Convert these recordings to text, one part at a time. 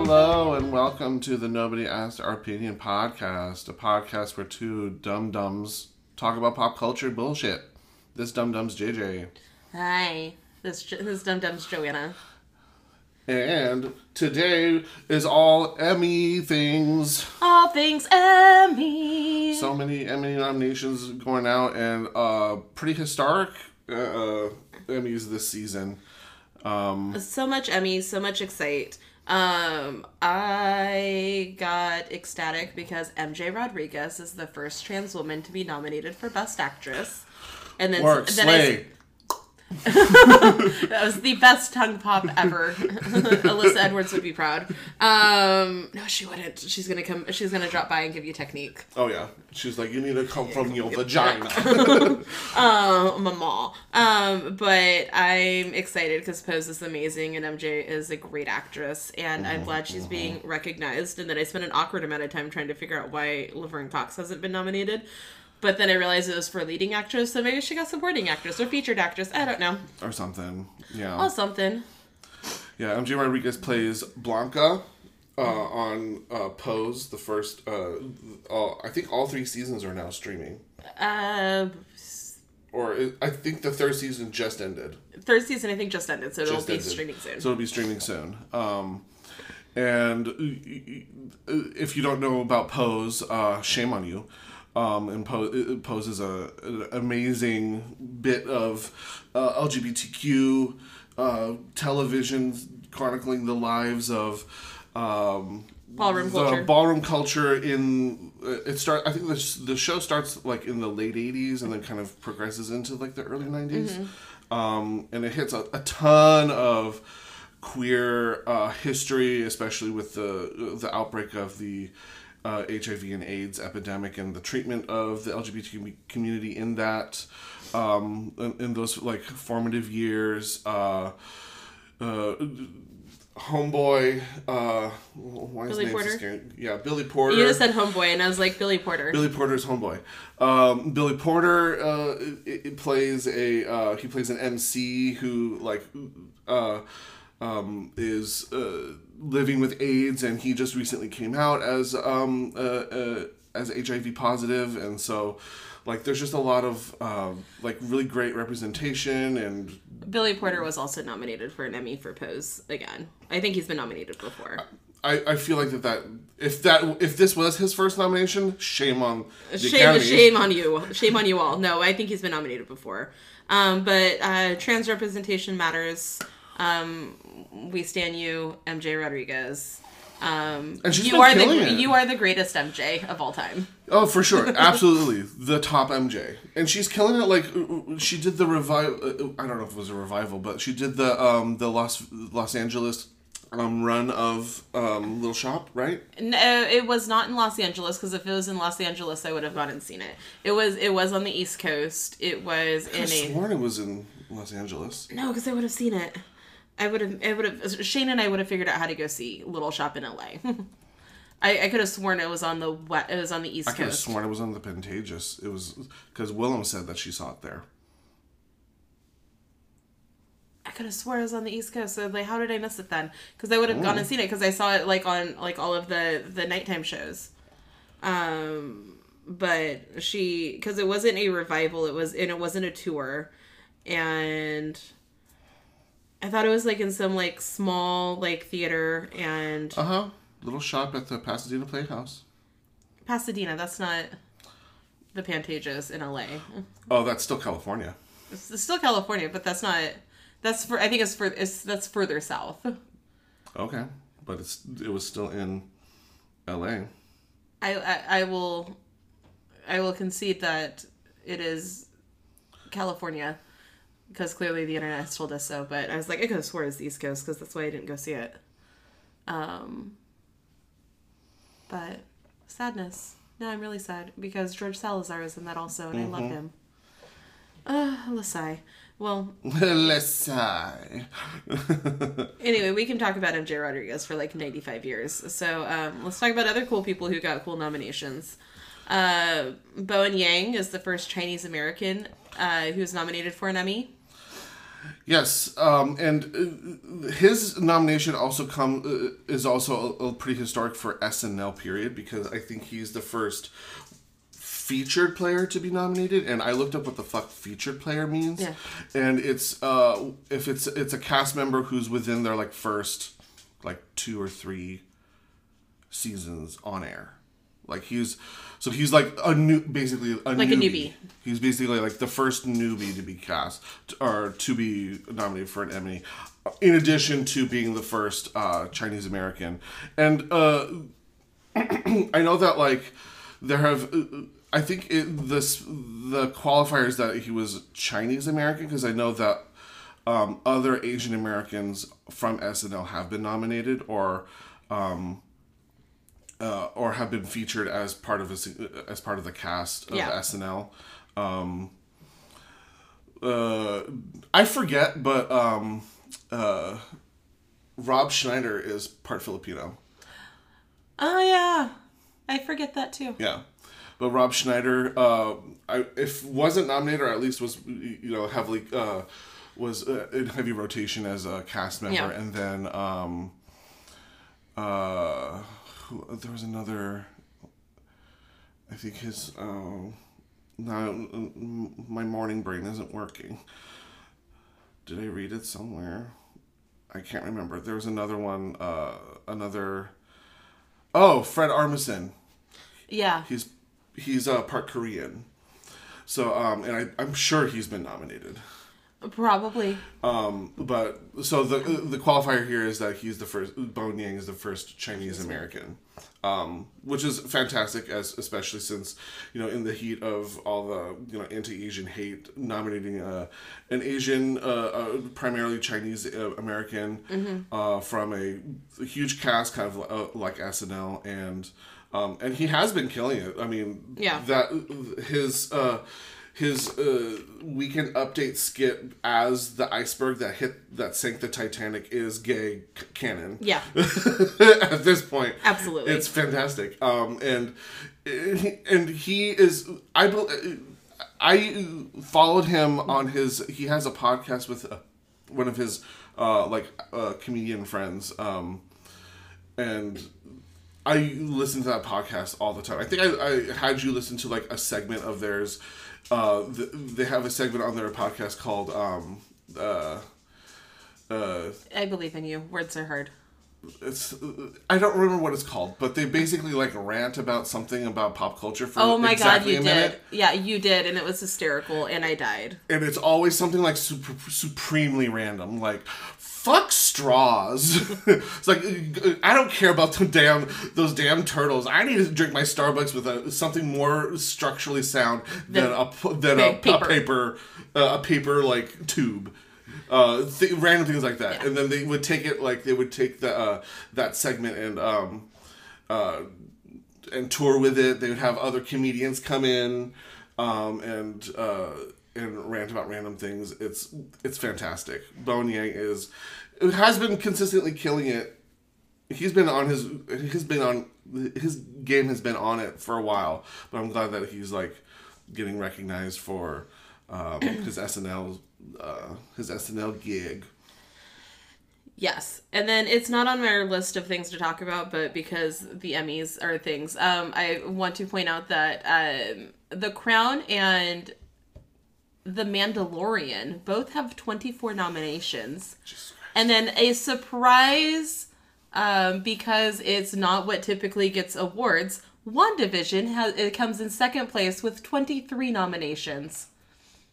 Hello and welcome to the Nobody Asked Our Opinion podcast, a podcast where two dum-dums talk about pop culture bullshit. This dum-dum's JJ. Hi. This dum-dum's Joanna. And today is all Emmy things. All things Emmy. So many Emmy nominations going out and pretty historic Emmys this season. So much Emmys, so much excite. I got ecstatic because MJ Rodriguez is the first trans woman to be nominated for Best Actress. And then, Mark, slay. That was the best tongue pop ever. Alyssa Edwards would be proud. No, she wouldn't. She's gonna drop by and give you technique. Oh yeah, she's like, you need to come from your vagina. Mama. But I'm excited because Pose is amazing and MJ is a great actress, and I'm glad she's being recognized. And then I spent an awkward amount of time trying to figure out why Laverne Cox hasn't been nominated. But then I realized it was for leading actress, so maybe she got supporting actress or featured actress. I don't know. Or something. Yeah. Or something. Yeah, MJ Rodriguez plays Blanca on Pose, the first... I think all three seasons are now streaming. I think the third season just ended. So it'll be streaming soon. And if you don't know about Pose, shame on you. And Pose is an amazing bit of LGBTQ television chronicling the lives of culture. Ballroom culture in it start. I think the show starts like in the late '80s and then kind of progresses into like the early '90s, and it hits a ton of queer history, especially with the outbreak of the HIV and AIDS epidemic and the treatment of the LGBT community in that, in those like formative years. Homeboy, why is his name scaring? Yeah, Billy Porter. You just said homeboy, and I was like, Billy Porter. Billy Porter's homeboy. Billy Porter he plays an MC who like is living with AIDS, and he just recently came out as HIV positive, and so like there's just a lot of like really great representation. And Billy Porter was also nominated for an Emmy for Pose again. I think he's been nominated before. I feel like if this was his first nomination, shame on the Academy. Shame on you. Shame on you all. No, I think he's been nominated before. But trans representation matters. We stand you, MJ Rodriguez. And she's you are the greatest MJ of all time. Oh, for sure. Absolutely. The top MJ. And she's killing it. Like, she did the revival. I don't know if it was a revival, but she did the Los Angeles run of Little Shop, right? No, it was not in Los Angeles, because if it was in Los Angeles, I would have gone and seen it. It was on the East Coast. It was I sworn it was in Los Angeles. No, because I would have seen it. I would have. Shane and I would have figured out how to go see Little Shop in LA. I could have sworn it was on the West. It was on the East Coast. I could have sworn it was on the Pantages. It was because Willem said that she saw it there. I could have sworn it was on the East Coast. So like, how did I miss it then? Because I would have gone and seen it, because I saw it like on like all of the nighttime shows. But she, because it wasn't a revival. It wasn't a tour, and I thought it was, like, in some, like, small, like, theater, and... Uh-huh. Little Shop at the Pasadena Playhouse. Pasadena, that's not the Pantages in LA. Oh, that's still California. It's still California, but that's not... That's further south. Okay. But it was still in LA. I will concede that it is California, because clearly the internet has told us so, but I was like, I could have sworn it was the East Coast, because that's why I didn't go see it. But sadness. No, I'm really sad, because George Salazar is in that also, and I love him. Lasai. Well. Lasai. Anyway, we can talk about MJ Rodriguez for like 95 years. So let's talk about other cool people who got cool nominations. Bowen Yang is the first Chinese American who was nominated for an Emmy. Yes, and his nomination also is also pretty historic for SNL period, because I think he's the first featured player to be nominated, and I looked up what the fuck featured player means, yeah. And it's if it's a cast member who's within their first 2 or 3 seasons on air. He's basically a newbie. He's basically the first newbie to be cast or to be nominated for an Emmy, in addition to being the first Chinese American. And I know that there have. I think the qualifiers that he was Chinese American, because I know that other Asian Americans from SNL have been nominated or have been featured as part of the cast of SNL. I forget, but Rob Schneider is part Filipino. Oh yeah, I forget that too. Yeah, but Rob Schneider, if wasn't nominated, or at least was heavily was in heavy rotation as a cast member, yeah. And then. There was another, I think his, my morning brain isn't working. Did I read it somewhere? I can't remember. There was another one, Fred Armisen. Yeah. He's part Korean. So, and I'm sure he's been nominated. Probably. But so the qualifier here is that he's the first. Bowen Yang is the first Chinese American, which is fantastic, especially since in the heat of all the anti-Asian hate, nominating an Asian, primarily Chinese American, mm-hmm. From a huge cast, kind of like SNL, and he has been killing it. I mean, yeah. That his. His Weekend Update skit as the iceberg that sank the Titanic is gay canon. Yeah. At this point, absolutely, it's fantastic. And he is. I followed him on his. He has a podcast with one of his comedian friends. And. I listen to that podcast all the time. I think I had you listen to a segment of theirs. They have a segment on their podcast called I Believe in You. Words Are Hard. It's I don't remember what it's called, but they basically rant about something about pop culture for a minute. Yeah, you did, and it was hysterical, and I died. And it's always something supremely random, fuck straws. It's I don't care about those damn turtles. I need to drink my Starbucks with something more structurally sound than a paper tube. Random things like that, yeah. And then they would take the that segment and tour with it. They would have other comedians come in and rant about random things. It's fantastic. Bowen Yang has been consistently killing it. His game has been on it for a while, but I'm glad that he's getting recognized for his SNL. His SNL gig. Yes. And then it's not on my list of things to talk about, but because the Emmys are things, I want to point out that The Crown and The Mandalorian both have 24 nominations. Jesus Christ. And then a surprise, because it's not what typically gets awards, WandaVision it comes in second place with 23 nominations.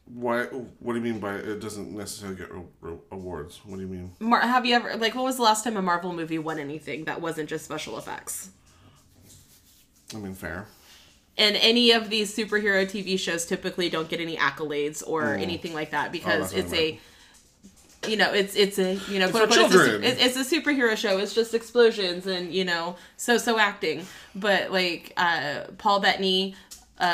Why? What do you mean by it doesn't necessarily get awards? What do you mean? Have you ever what was the last time a Marvel movie won anything that wasn't just special effects? I mean, fair. And any of these superhero TV shows typically don't get any accolades or anything like that because it's a superhero show. It's just explosions and so acting. But Paul Bettany.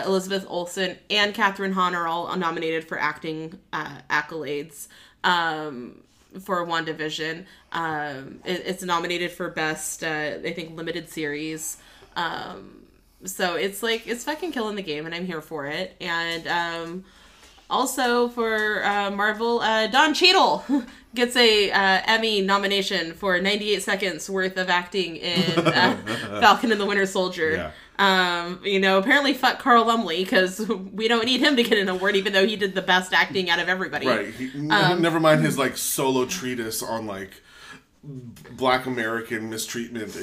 Elizabeth Olsen and Katherine Hahn are all nominated for acting accolades for WandaVision. It's nominated for best, I think, limited series. So it's fucking killing the game, and I'm here for it. And Also for Marvel, Don Cheadle gets a Emmy nomination for 98 seconds worth of acting in Falcon and the Winter Soldier. Yeah. You know, apparently fuck Carl Lumley, because we don't need him to get an award, even though he did the best acting out of everybody. Right. Never mind his like solo treatise on like Black American mistreatment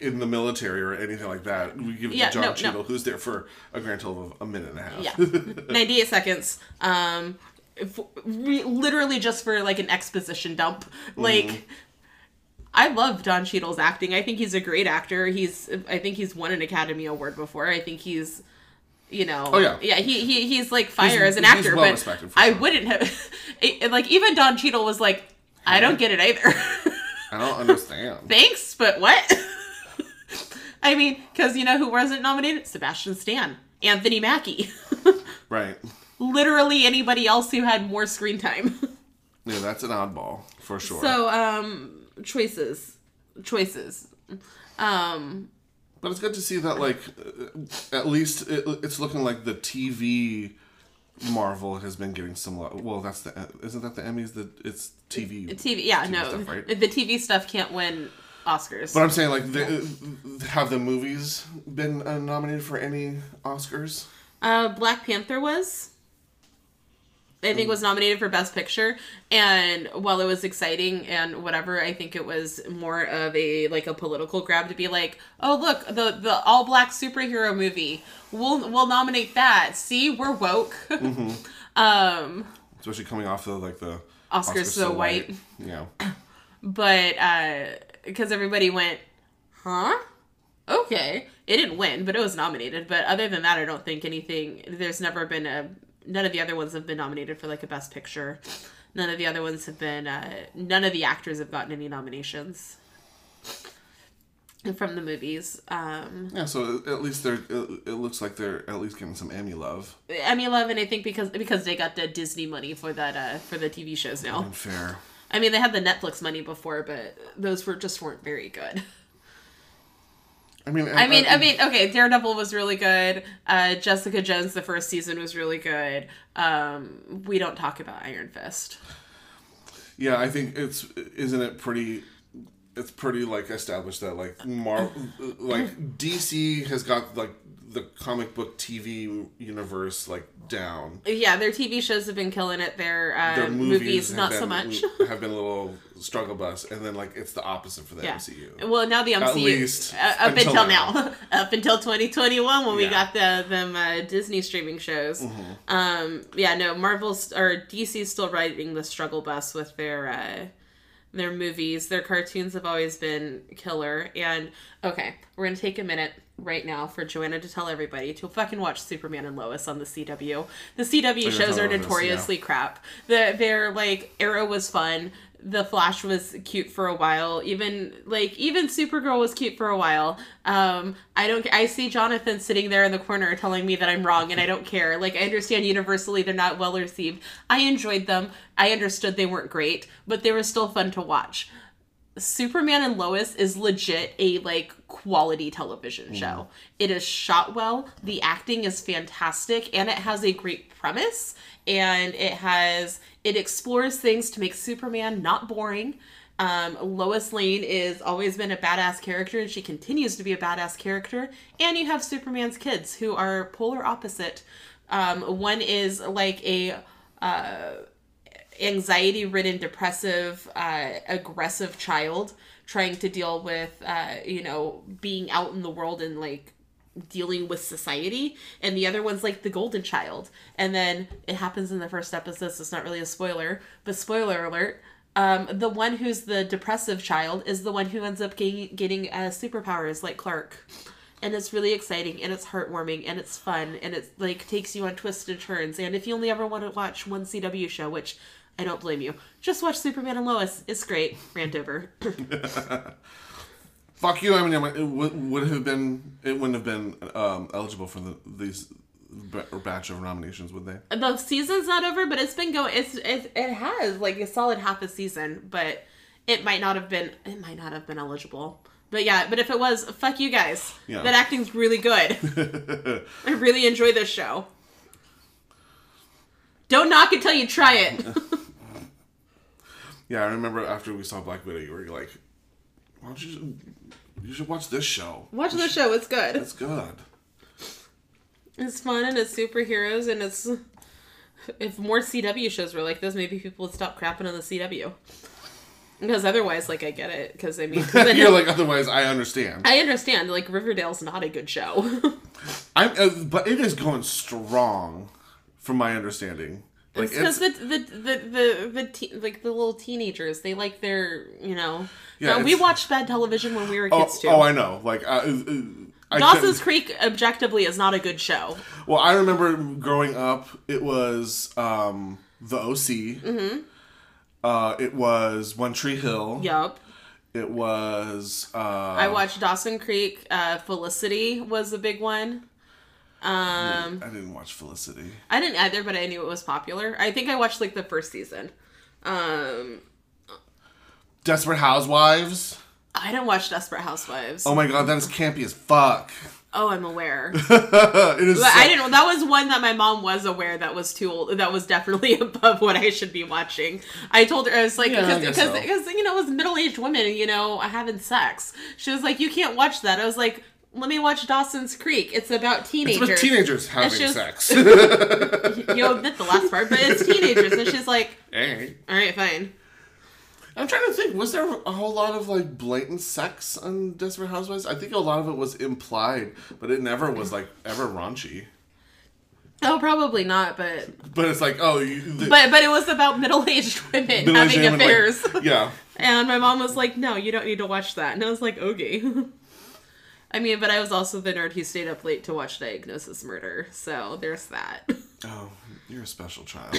in the military or anything like that. We give it to John Cheadle, who's there for a grand total of a minute and a half. Yeah. 98 seconds. Literally just for, like, an exposition dump. Like, I love Don Cheadle's acting. I think he's a great actor. I think he's won an Academy Award before. I think he's, you know. Oh, yeah. Yeah, he's like, fire as an actor. He's well respected for sure. Wouldn't have. Like, even Don Cheadle was like, I don't get it either. I don't understand. Thanks, but what? I mean, because you know who wasn't nominated? Sebastian Stan. Anthony Mackie. Right. Literally anybody else who had more screen time. Yeah, that's an oddball, for sure. So, choices. But it's good to see that, like, at least it's looking like the TV Marvel has been getting some love. Well, isn't that the Emmys? It's TV. TV stuff, right? The TV stuff can't win Oscars. But I'm saying, like, have the movies been nominated for any Oscars? Black Panther was. I think was nominated for Best Picture, and while it was exciting and whatever, I think it was more of a political grab to be like, oh look, the all black superhero movie, we'll nominate that. See, we're woke. Mm-hmm. Especially coming off of like the Oscars so white. Yeah. But because everybody went, huh? Okay. It didn't win, but it was nominated. But other than that, I don't think anything. There's never been none of the other ones have been nominated for like a Best Picture. None of the other ones have been. None of the actors have gotten any nominations from the movies. Yeah, so at least it looks like they're at least getting some Emmy love. Emmy love, and I think because they got the Disney money for that for the TV shows now. Unfair. I mean, they had the Netflix money before, but those weren't very good. I mean, okay, Daredevil was really good. Jessica Jones, the first season, was really good. We don't talk about Iron Fist. Yeah, I think it's pretty, like, established that, like, like, DC has got, like, the comic book TV universe, like, down. Yeah, their TV shows have been killing it. Their movies not so much. Have been a little struggle bus. And then, like, it's the opposite for the MCU. Well, now the MCU. At least. Up until now. Up until 2021 when we got them Disney streaming shows. Mm-hmm. Yeah, no, Marvel's, or DC's still riding the struggle bus with their movies. Their cartoons have always been killer. And, okay, we're going to take a minute right now for Joanna to tell everybody to fucking watch Superman and Lois on the CW. The CW shows are notoriously crap. They're, like, Arrow was fun. The Flash was cute for a while. Even Supergirl was cute for a while. I see Jonathan sitting there in the corner telling me that I'm wrong and I don't care. Like, I understand universally they're not well received. I enjoyed them. I understood they weren't great, but they were still fun to watch. Superman and Lois is legit a, like, quality television show. It is shot well. The acting is fantastic, and it has a great premise, and it explores things to make Superman not boring. Lois Lane is always been a badass character, and she continues to be a badass character. And you have Superman's kids, who are polar opposite. One is like a anxiety-ridden, depressive, aggressive child trying to deal with, being out in the world and, like, dealing with society. And the other one's, like, the golden child. And then it happens in the first episode, so it's not really a spoiler. But spoiler alert, the one who's the depressive child is the one who ends up getting superpowers like Clark. And it's really exciting, and it's heartwarming, and it's fun, and it's, like, takes you on twists and turns. And if you only ever want to watch one CW show, which I don't blame you, just watch Superman and Lois. It's great. Rant over. Fuck you. I mean, it wouldn't have been eligible for these batch of nominations, would they? The season's not over, but it's been going. It has like a solid half a season, but it might not have been eligible. But yeah, but if it was, fuck you guys. Yeah. That acting's really good. I really enjoy this show. Don't knock it till you try it. Yeah, I remember after we saw Black Widow, you were like, why don't you should watch this show. Watch this show. It's good. It's good. It's fun, and it's superheroes, and it's... If more CW shows were like this, maybe people would stop crapping on the CW. Because otherwise, like, I get it. Because, I mean... You're like, otherwise, I understand. I understand. Like, Riverdale's not a good show. But it is going strong, from my understanding. Like, it's because the little teenagers, they like their, you know... Yeah, we watched bad television when we were kids, too. Oh, I know. Like, Dawson's Creek, objectively, is not a good show. Well, I remember growing up, it was The OC. Mm-hmm. It was One Tree Hill. Yup. It was... I watched Dawson Creek. Felicity was a big one. I didn't watch Felicity. I didn't either, but I knew it was popular. I think I watched, like, the first season. Desperate Housewives? I didn't watch Desperate Housewives. Oh my god, that is campy as fuck. Oh, I'm aware. It is. But I didn't. That was one that my mom was aware that was too old. That was definitely above what I should be watching. I told her, I was like, because you know, it was middle-aged women, you know, having sex. She was like, you can't watch that. I was like, let me watch Dawson's Creek. It's about teenagers. It's teenagers having sex. You'll admit the last part, but it's teenagers. And she's like, hey. All right, fine. I'm trying to think, was there a whole lot of, like, blatant sex on Desperate Housewives? I think a lot of it was implied, but it never was, like, ever raunchy. Oh, probably not, but... But it's like, oh... But it was about middle-aged women having affairs. Like, yeah. And my mom was like, no, you don't need to watch that. And I was like, okay. I mean, but I was also the nerd who stayed up late to watch Diagnosis Murder, so there's that. Oh, you're a special child.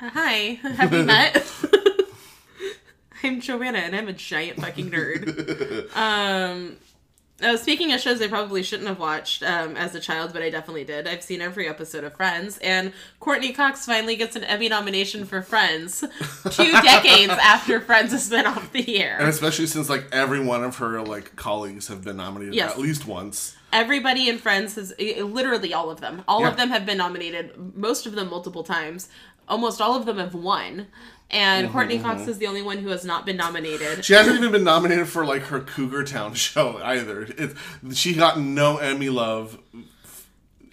Hi. Have we met? I'm Joanna, and I'm a giant fucking nerd. Speaking of shows I probably shouldn't have watched as a child, but I definitely did. I've seen every episode of Friends, and Courtney Cox finally gets an Emmy nomination for Friends 2 decades after Friends has been off the air. And especially since, like, every one of her, like, colleagues have been nominated at least once. Everybody in Friends has, literally all of them. All of them have been nominated, most of them multiple times. Almost all of them have won. And Courtney Cox is the only one who has not been nominated. She hasn't even been nominated for, like, her Cougar Town show either. She got no Emmy love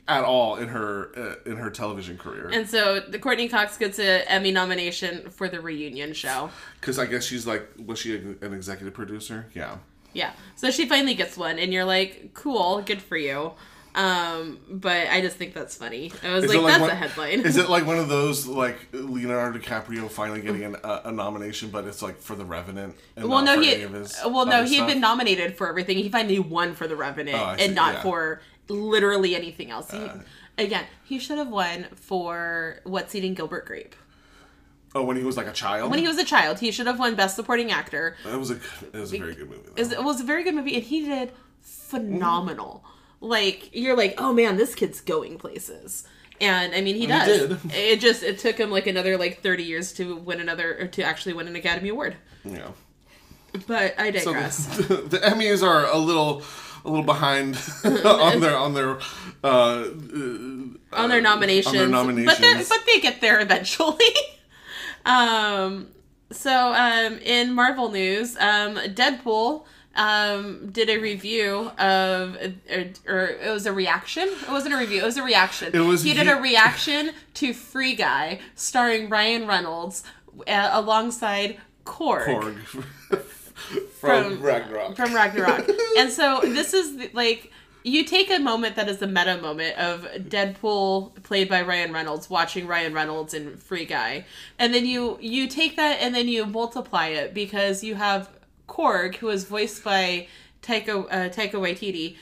at all in her television career. And so the Courtney Cox gets an Emmy nomination for the Reunion show. Because I guess she's like, was she an executive producer? Yeah. Yeah. So she finally gets one, and you're like, cool, good for you. But I just think that's funny. I was like, that's a headline. Is it like one of those, like, Leonardo DiCaprio finally getting a nomination, but it's like for The Revenant? And well, not no, for he any of his well, no, he stuff? Had been nominated for everything. He finally won for The Revenant and not for literally anything else. He should have won for What's Eating Gilbert Grape. Oh, when he was like a child? When he was a child, he should have won Best Supporting Actor. It was a very good movie. It was a very good movie, and he did phenomenal. Mm-hmm. Like, you're like, oh man, this kid's going places. And I mean, he did. It took him like another like 30 years to actually win an Academy Award. Yeah. But I digress. So the Emmys are a little behind on their nominations. But they get there eventually. So in Marvel news, Deadpool did a review of, or it was a reaction? It wasn't a review, it was a reaction. He did a reaction to Free Guy, starring Ryan Reynolds, alongside Korg. From Ragnarok. From Ragnarok. And so this is, like, you take a moment that is a meta moment of Deadpool, played by Ryan Reynolds, watching Ryan Reynolds in Free Guy. And then you take that and then you multiply it, because you have Korg, who is voiced by Taika Waititi,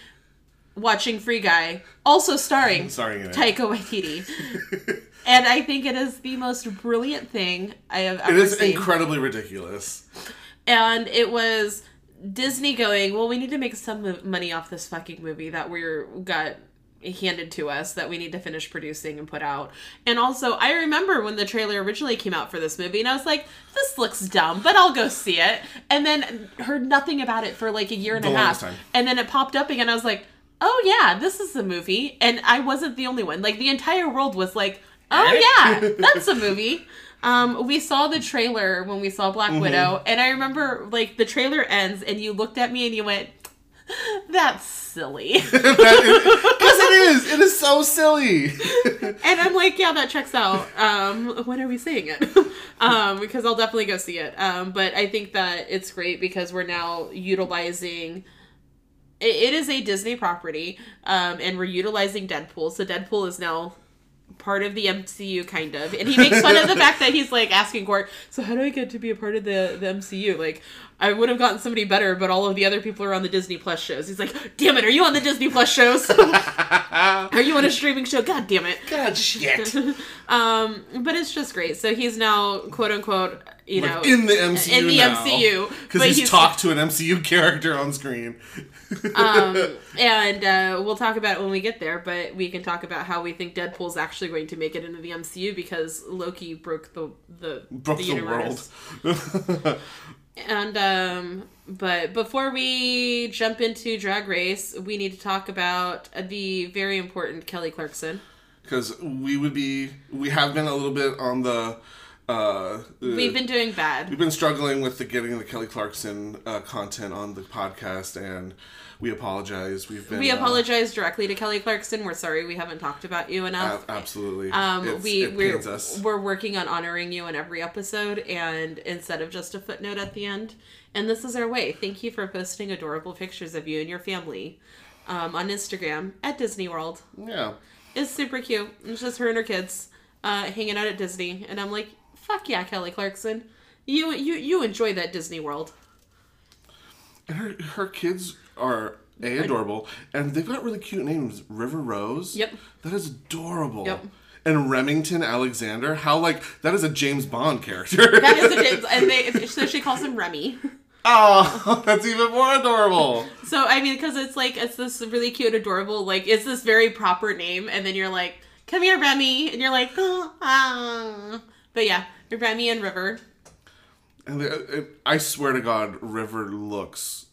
watching Free Guy, also starring Taika Waititi. And I think it is the most brilliant thing I have ever seen. It is incredibly ridiculous. And it was Disney going, well, we need to make some money off this fucking movie that we got handed to us that we need to finish producing and put out. And also, I remember when the trailer originally came out for this movie, and I was like, this looks dumb, but I'll go see it. And then heard nothing about it for like a year and a half. And then it popped up again. I was like, oh yeah, this is the movie. And I wasn't the only one. Like, the entire world was like, Oh, yeah. That's a movie. We saw the trailer when we saw Black Widow, and I remember, like, the trailer ends, and you looked at me and you went, that's silly. Because it is so silly. And I'm like, yeah, that checks out. When are we seeing it? Because I'll definitely go see it. But I think that it's great because we're now utilizing... It is a Disney property, and we're utilizing Deadpool. So Deadpool is now part of the MCU, kind of. And he makes fun of the fact that he's, like, asking Korg, so how do I get to be a part of the MCU? Like, I would have gotten somebody better, but all of the other people are on the Disney Plus shows. He's like, damn it, are you on the Disney Plus shows? Are you on a streaming show? God damn it. God shit. But it's just great. So he's now, quote unquote... You know, in the MCU in the now, MCU. Because he's talked to an MCU character on screen. And we'll talk about it when we get there, but we can talk about how we think Deadpool's actually going to make it into the MCU because Loki broke the universe. World. And but before we jump into Drag Race, we need to talk about the very important Kelly Clarkson. Because we have been a little bit on the... we've been doing bad. We've been struggling with getting the Kelly Clarkson content on the podcast, and we apologize. We apologize directly to Kelly Clarkson. We're sorry we haven't talked about you enough. Absolutely. It pains us. We're working on honoring you in every episode, and instead of just a footnote at the end. And this is our way. Thank you for posting adorable pictures of you and your family on Instagram at Disney World. Yeah. It's super cute. It's just her and her kids hanging out at Disney, and I'm like, fuck yeah, Kelly Clarkson. You enjoy that Disney World. Her kids are adorable, and they've got really cute names. River Rose. Yep. That is adorable. Yep. And Remington Alexander. How, like, that is a James Bond character. That is a James, and so she calls him Remy. Oh, that's even more adorable. So, I mean, because it's like, it's this really cute, adorable, like, it's this very proper name, and then you're like, come here, Remy, and you're like, ah. But yeah, Remy and River. And I swear to God, River looks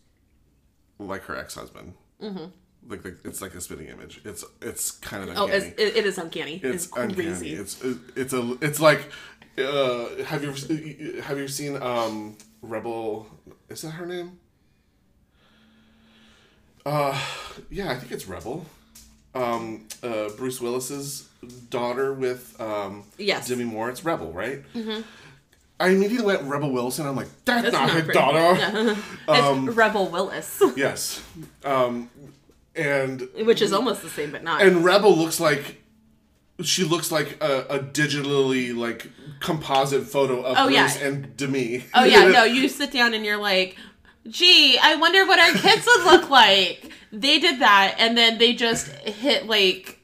like her ex-husband. Mm-hmm. Like it's like a spitting image. It's kind of uncanny. Oh, it is uncanny. It's crazy. Uncanny. It's like have you seen Rebel? Is that her name? Yeah, I think it's Rebel. Bruce Willis's daughter with Demi Moore. It's Rebel, right? Mm-hmm. I immediately went Rebel Willis, and I'm like, that's not her daughter. No. It's Rebel Willis. Yes. And which is almost the same, but not. And Rebel looks like she looks like a digitally like composite photo of Bruce and Demi. Oh yeah, no, you sit down and you're like, gee, I wonder what our kids would look like. They did that, and then they just hit, like,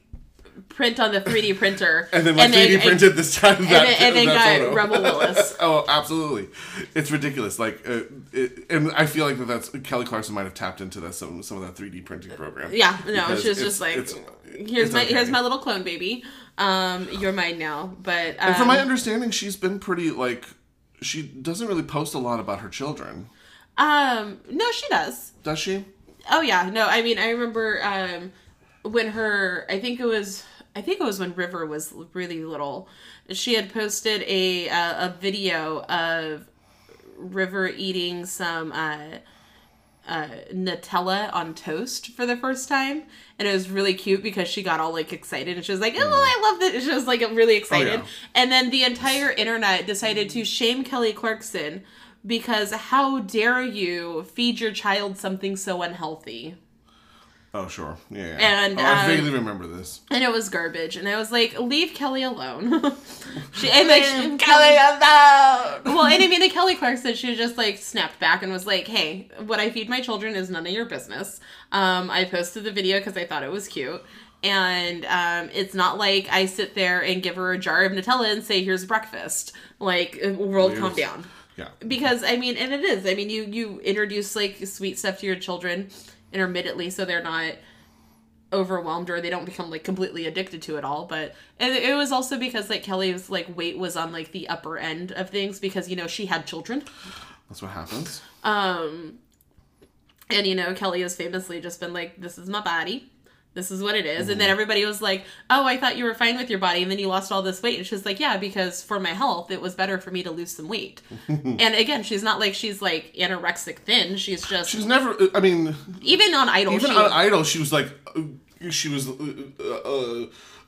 print on the 3D printer. And then, like, 3D printed this time that photo. And then got Rebel Willis. Oh, absolutely. It's ridiculous. Like, and I feel like that's Kelly Clarkson might have tapped into that some of that 3D printing program. Yeah, no, she was just like, here's my little clone baby. You're mine now. But and from my understanding, she's been pretty, like, she doesn't really post a lot about her children. No, she does. Does she? Oh yeah, no, I mean, I remember when her, I think it was when River was really little, she had posted a video of River eating some Nutella on toast for the first time, and it was really cute because she got all like excited and she was like, oh, I love that. And she was like really excited. Oh, yeah. And then the entire internet decided to shame Kelly Clarkson because how dare you feed your child something so unhealthy? Oh, sure. Yeah. And I vaguely remember this. And it was garbage. And I was like, leave Kelly alone. Leave Kelly alone! Well, and I mean, the Kelly Clarkson, she just, like, snapped back and was like, hey, what I feed my children is none of your business. I posted the video because I thought it was cute. And it's not like I sit there and give her a jar of Nutella and say, here's breakfast. Like, world, calm down. Yeah. Because, I mean, and it is. I mean, you introduce, like, sweet stuff to your children intermittently so they're not overwhelmed or they don't become, like, completely addicted to it all. But and it was also because, like, Kelly's, like, weight was on, like, the upper end of things because, you know, she had children. That's what happens. And, you know, Kelly has famously just been like, this is my body. this is what it is. Mm-hmm. And then everybody was like, oh, I thought you were fine with your body, and then you lost all this weight. And she's like, yeah, because for my health, it was better for me to lose some weight. And again, she's not like she's like anorexic thin. She's just... She's never... I mean... Even on Idol, she was like... She was...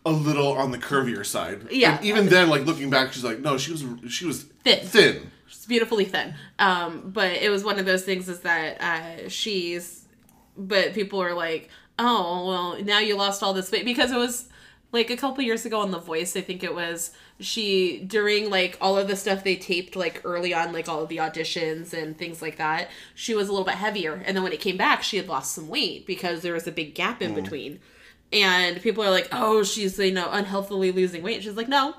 a little on the curvier side. Yeah. And even then, like, looking back, she's like, no, she was thin. She's beautifully thin. But it was one of those things is that but people are like, oh, well, now you lost all this weight. Because it was, like, a couple years ago on The Voice, I think it was, she, during, like, all of the stuff they taped, like, early on, like, all of the auditions and things like that, she was a little bit heavier. And then when it came back, she had lost some weight because there was a big gap in between. And people are like, oh, she's, you know, unhealthily losing weight. She's like, no.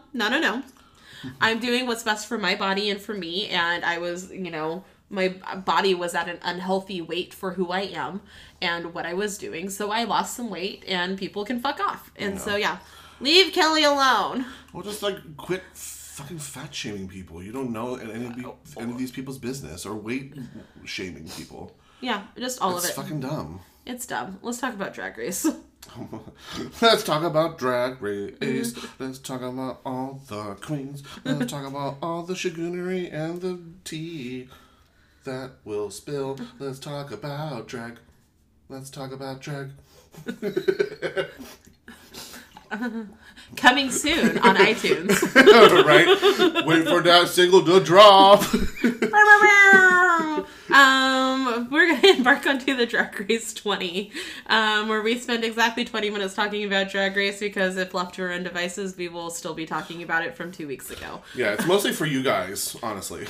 I'm doing what's best for my body and for me. And I was, you know, my body was at an unhealthy weight for who I am and what I was doing. So I lost some weight and people can fuck off. And so, yeah, leave Kelly alone. Well, just, like, quit fucking fat shaming people. You don't know any of these people's business, or weight shaming people. Yeah, just all of it. It's fucking dumb. It's dumb. Let's talk about Drag Race. Let's talk about Drag Race. Let's talk about all the queens. Let's talk about all the chicanery and the tea that will spill. Let's talk about drag. Let's talk about drag. Coming soon on iTunes. Right? Wait for that single to drop. We're going to embark onto the Drag Race 20, where we spend exactly 20 minutes talking about Drag Race, because if left to our own devices, we will still be talking about it from 2 weeks ago. Yeah, it's mostly for you guys, honestly.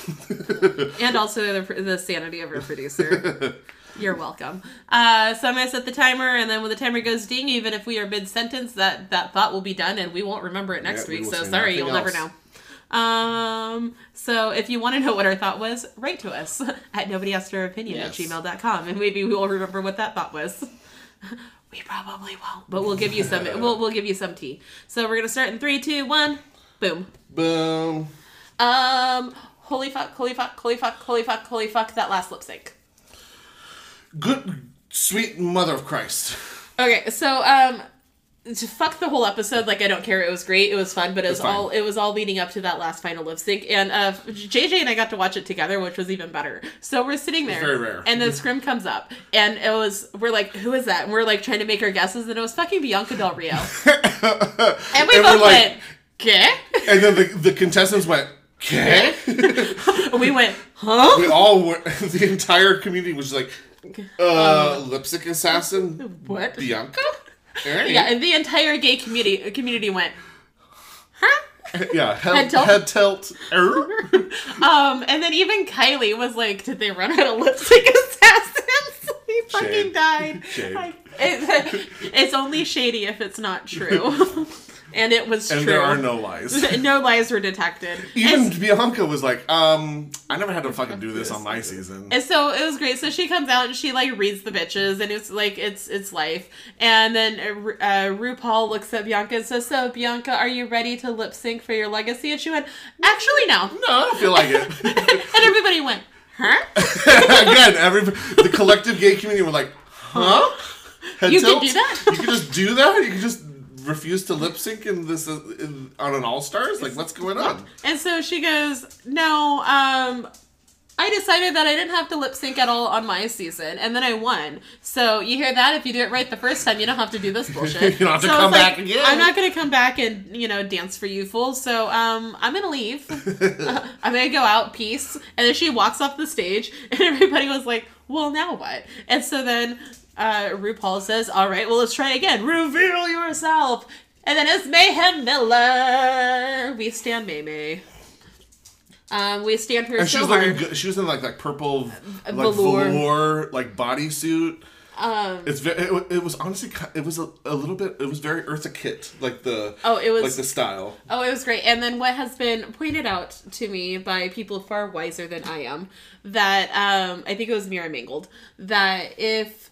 And also the sanity of our producer. You're welcome. So I'm going to set the timer, and then when the timer goes ding, even if we are mid-sentence, that thought will be done, and we won't remember it next week, so sorry, you'll never know. So if you want to know what our thought was, write to us at nobodyaskedourupinion@gmail.com, and maybe we will remember what that thought was. We probably won't, but we'll give you some, we'll give you some tea. So we're going to start in 3, 2, 1, boom. Boom. Holy fuck, holy fuck, holy fuck, holy fuck, holy fuck, that last lip sync. Good sweet mother of Christ. Okay, so, to fuck the whole episode, like, I don't care. It was great. It was fun, but it was all leading up to that last final lip sync. And JJ and I got to watch it together, which was even better. So we're sitting there, very rare. And the scrim comes up, and we're like, who is that? And we're like trying to make our guesses, and it was fucking Bianca Del Rio. And we both went, "Qué?" And then the contestants went, "Qué?" We went, huh? We all were. The entire community was like, lipstick assassin. What? Bianca? Right. Yeah, and the entire gay community went, huh? Yeah, head tilt. And then even Kylie was like, did they run out of lipstick assassins? He fucking died. Shade. It's only shady if it's not true. And it was true. And there are no lies. No lies were detected. Even Bianca was like, I never had to fucking do this on my season. And so it was great. So she comes out and she, like, reads the bitches, and it's like, it's life. And then RuPaul looks at Bianca and says, so, Bianca, are you ready to lip sync for your legacy? And she went, actually, no. No, I don't feel like it. And everybody went, huh? Again, the collective gay community were like, huh? Head you tilt? Can do that? You can just do that? You can just... refuse to lip sync in this on an All Stars? Like, what's going on? And so she goes, no, I decided that I didn't have to lip sync at all on my season, and then I won. So you hear that? If you do it right the first time, you don't have to do this bullshit. You don't have to come back again. I'm not going to come back and, you know, dance for you fools. So I'm going to leave. I'm going to go out. Peace. And then she walks off the stage, and everybody was like, well, now what? And so then... RuPaul says, all right, well, let's try again. Reveal yourself. And then it's Mayhem Miller. We stand May. We stand her. And so she was in like purple, like velour, like bodysuit. It was honestly, it was a little bit, it was very Eartha Kitt, like the style. Oh, it was great. And then what has been pointed out to me by people far wiser than I am, that, I think it was Mira Mangold, that if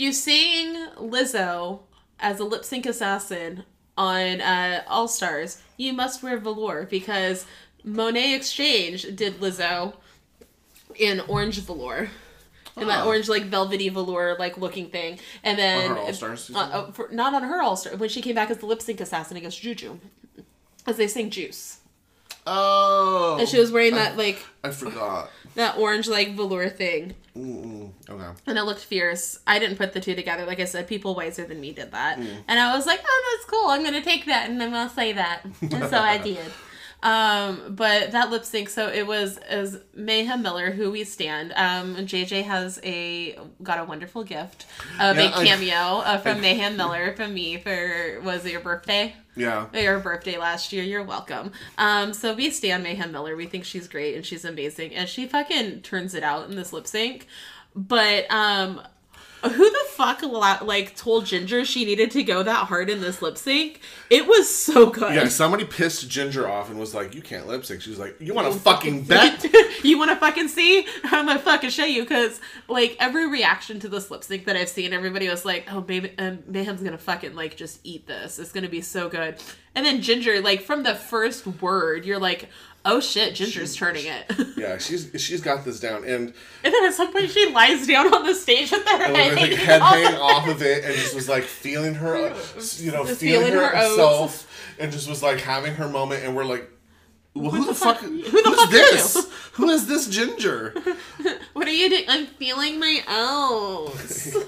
you sing Lizzo as a lip sync assassin on, All Stars, you must wear velour, because Monet Exchange did Lizzo in orange velour. in that orange, like, velvety velour, like, looking thing. And then... On her All-Stars? Not on her All-Star. When she came back as the lip-sync assassin against Juju. As they sing Juice. Oh. And she was wearing that, like... I forgot. That orange, like, velour thing. Ooh, okay. And it looked fierce. I didn't put the two together. Like I said, people wiser than me did that. Mm. And I was like, oh, that's cool. I'm going to take that and I'm going to say that. And so I did. But that lip sync, so it was Mayhem Miller, who we stand. JJ got a wonderful gift of a cameo from Mayhem Miller from me for, was it your birthday? Yeah. Your birthday last year. You're welcome. So we stand Mayhem Miller. We think she's great and she's amazing and she fucking turns it out in this lip sync. But, who the fuck, like, told Ginger she needed to go that hard in this lip sync? It was so good. Yeah, somebody pissed Ginger off and was like, you can't lip sync. She's like, you want to fucking bet? You want to fucking see? I'm going to fucking show you. Because, like, every reaction to this lip sync that I've seen, everybody was like, oh, baby, Mayhem's going to fucking, like, just eat this. It's going to be so good. And then Ginger, like, from the first word, you're like... Oh shit, Ginger's turning it. Yeah, she's got this down. And then at some point she lies down on the stage with her head like, hanging off of it and just was like feeling her, you know, feeling herself and just was like having her moment and we're like, well, who the fuck is this? Who is this Ginger? What are you doing? I'm feeling my oats. Yeah.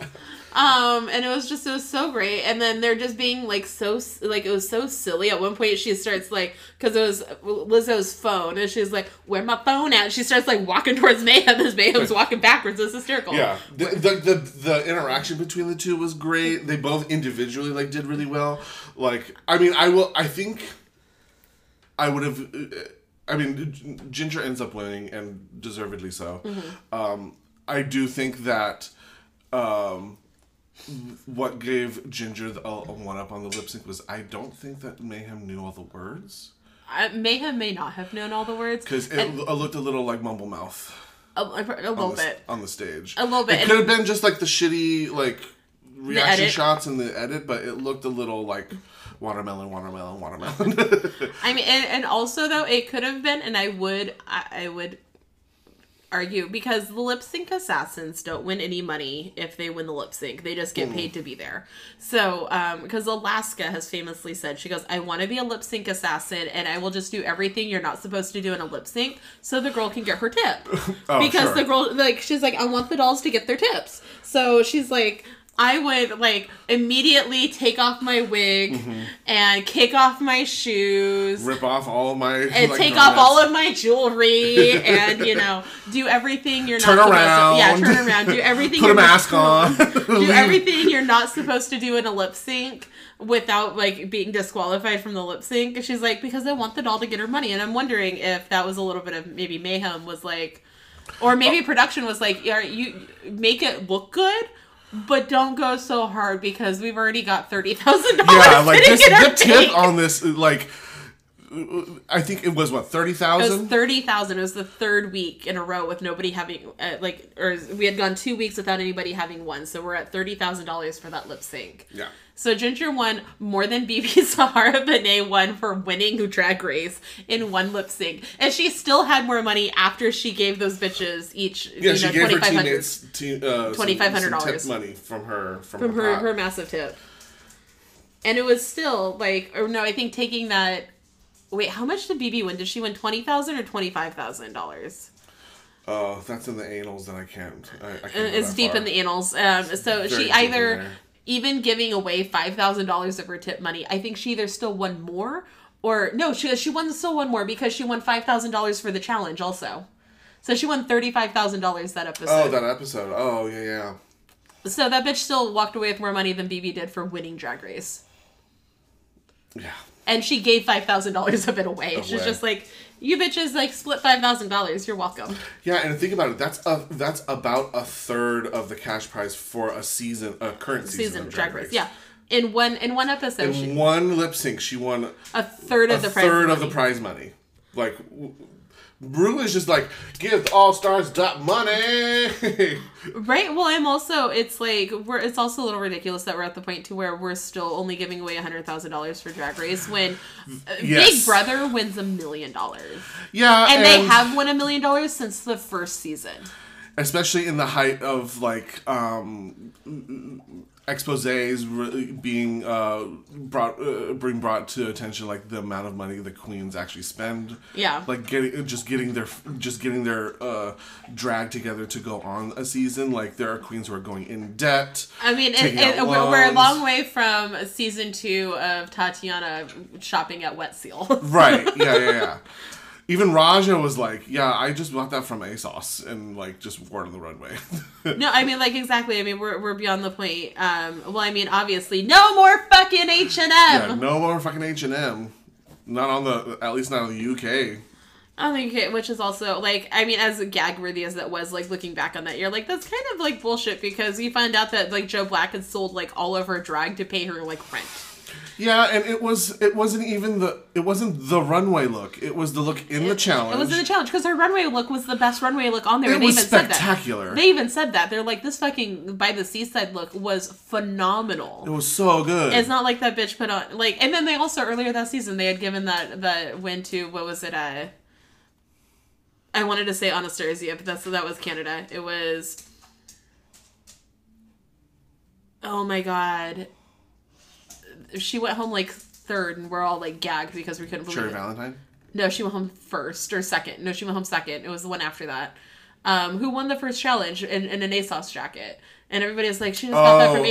And it was so great. And then they're just being like, so, like, it was so silly. At one point she starts like, cause it was Lizzo's phone and she's like, where my phone at? She starts like walking towards Mayhem as Mayhem's walking backwards. It was hysterical. Yeah. The interaction between the two was great. They both individually like did really well. Like, I mean, I think Ginger ends up winning and deservedly so. Mm-hmm. I do think that, what gave Ginger a one-up on the lip sync was I don't think that Mayhem knew all the words. Mayhem may not have known all the words. Because it looked a little like mumble mouth. A little bit. On the stage. A little bit. It could have been just like the shitty like reaction shots in the edit, but it looked a little like... Watermelon. I mean, and also though, it could have been, and I would argue, because the lip sync assassins don't win any money if they win the lip sync. They just get paid to be there. So, because Alaska has famously said, she goes, I want to be a lip sync assassin and I will just do everything you're not supposed to do in a lip sync so the girl can get her tip. The girl, like, she's like, I want the dolls to get their tips. So she's like, I would, like, immediately take off my wig and kick off my shoes. Rip off all my... And like, take off all of my jewelry and, you know, do everything you're not supposed to... Yeah, turn around. Do everything... Put a mask on. Do everything you're not supposed to do in a lip sync without, like, being disqualified from the lip sync. And she's like, because I want the doll to get her money. And I'm wondering if that was a little bit of maybe Mayhem was like... Or maybe production was like, you make it look good... But don't go so hard because we've already got $30,000. Yeah, like the tip on this, like, I think it was what, $30,000? It was $30,000. It was the third week in a row with nobody having, we had gone 2 weeks without anybody having won. So we're at $30,000 for that lip sync. Yeah. So Ginger won more than Bibi Sahara Benet won for winning Drag Race in one lip sync. And she still had more money after she gave those bitches each she gave her teammates $2,500 money from her massive tip. And it was still like, or no, I think taking that, wait, how much did Bibi win? Did she win $20,000 or $25,000? Oh, that's in the annals that I can't. I can't it's deep far. In the annals. So she either... Even giving away $5,000 of her tip money, I think she either still won more or... No, she won still won more because she won $5,000 for the challenge also. So she won $35,000 that episode. Oh, that episode. Oh, yeah. So that bitch still walked away with more money than BB did for winning Drag Race. Yeah. And she gave $5,000 of it away. She's just like, you bitches, like, split $5,000. You're welcome. Yeah, and think about it. That's about a third of the cash prize for a current season of Drag Race. Yeah. In one episode. In one lip sync, she won a third of the prize money. Like, Rue is just like, give the All-Stars that money. Right? Well, it's also a little ridiculous that we're at the point to where we're still only giving away $100,000 for Drag Race when Big Brother wins $1 million. Yeah. And they have won $1 million since the first season. especially in the height of like exposés being brought to attention, like the amount of money the queens actually spend. Yeah. Like getting their drag together to go on a season. Like there are queens who are going in debt. I mean, and we're a long way from season 2 of Tatiana shopping at Wet Seal. Right. Yeah. Even Raja was like, yeah, I just bought that from ASOS and, like, just wore it on the runway. No, I mean, like, exactly. I mean, we're beyond the point. Well, I mean, obviously, no more fucking H&M. Yeah, no more fucking H&M. At least not on the UK. On the UK, which is also, like, I mean, as gag-worthy as that was, like, looking back on that year, like, that's kind of, like, bullshit because you find out that, like, Jo Black had sold, like, all of her drag to pay her, like, rent. Yeah, and it wasn't the runway look. It was the look in the challenge. It was in the challenge because her runway look was the best runway look on there. It was spectacular. They even said that. They're like, this fucking by the seaside look was phenomenal. It was so good. It's not like that bitch put on like. And then they also earlier that season they had given that win to what was it? I wanted to say Anastasia, but that was Canada. It was. Oh my god. She went home, like, third, and we're all, like, gagged because we couldn't believe it. Cherry Valentine? No, she went home first or second. No, she went home second. It was the one after that. Who won the first challenge in an ASOS jacket. And everybody's like, she just got that from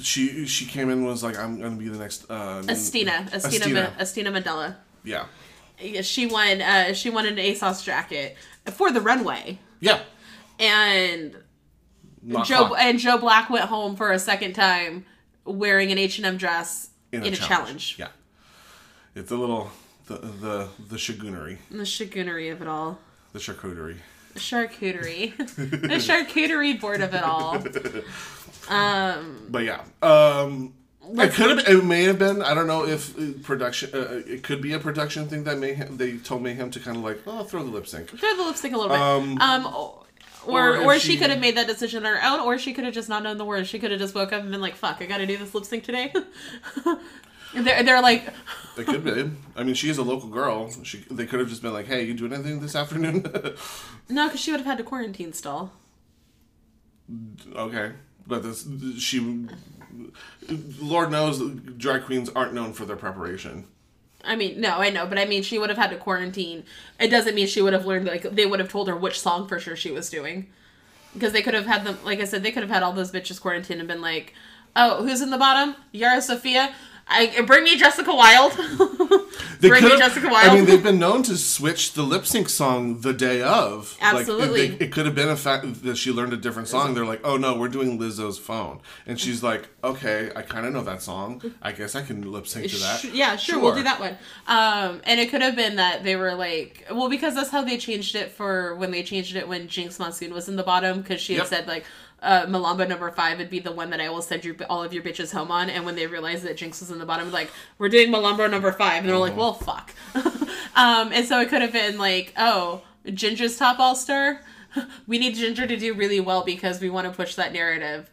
ASOS. She came in and was like, I'm going to be the next... Estina Mandela. Yeah. She won an ASOS jacket for the runway. Yeah. And Jo Black went home for a second time. Wearing an H&M dress in a challenge. Yeah. It's a little... The shagoonery. The shagoonery of it all. The charcuterie. The charcuterie. The charcuterie board of it all. But yeah. It may have been... I don't know if production... it could be a production thing that they told Mayhem to kind of like, throw the lip sync. Throw the lip sync a little bit. Or she could have made that decision on her own, or she could have just not known the words. She could have just woke up and been like, fuck, I gotta do this lip sync today. They're like... They could be. I mean, she is a local girl. They could have just been like, hey, you doing anything this afternoon? No, because she would have had to quarantine still. Okay. But Lord knows drag queens aren't known for their preparation. I mean, no, I know, but I mean, she would have had to quarantine. It doesn't mean she would have learned, like, they would have told her which song for sure she was doing. Because they could have had them, like I said, they could have had all those bitches quarantined and been like, oh, who's in the bottom? Yara Sofia? Bring me Jessica Wilde. I mean, they've been known to switch the lip sync song the day of. Absolutely. Like, it could have been a fact that she learned a different song. They're like, oh no, we're doing Lizzo's Phone. And she's like, okay, I kind of know that song. I guess I can lip sync to that. Yeah, sure, we'll do that one. And it could have been that they were like, well, because that's how they changed it for when they changed it when Jinx Monsoon was in the bottom. Because she had said like, Malamba number 5 would be the one that I will send you all of your bitches home on. And when they realized that Jinx was in the bottom, like, we're doing Malamba number 5. And they're like, well, fuck. And so it could have been like, oh, Ginger's top all-star? We need Ginger to do really well because we want to push that narrative.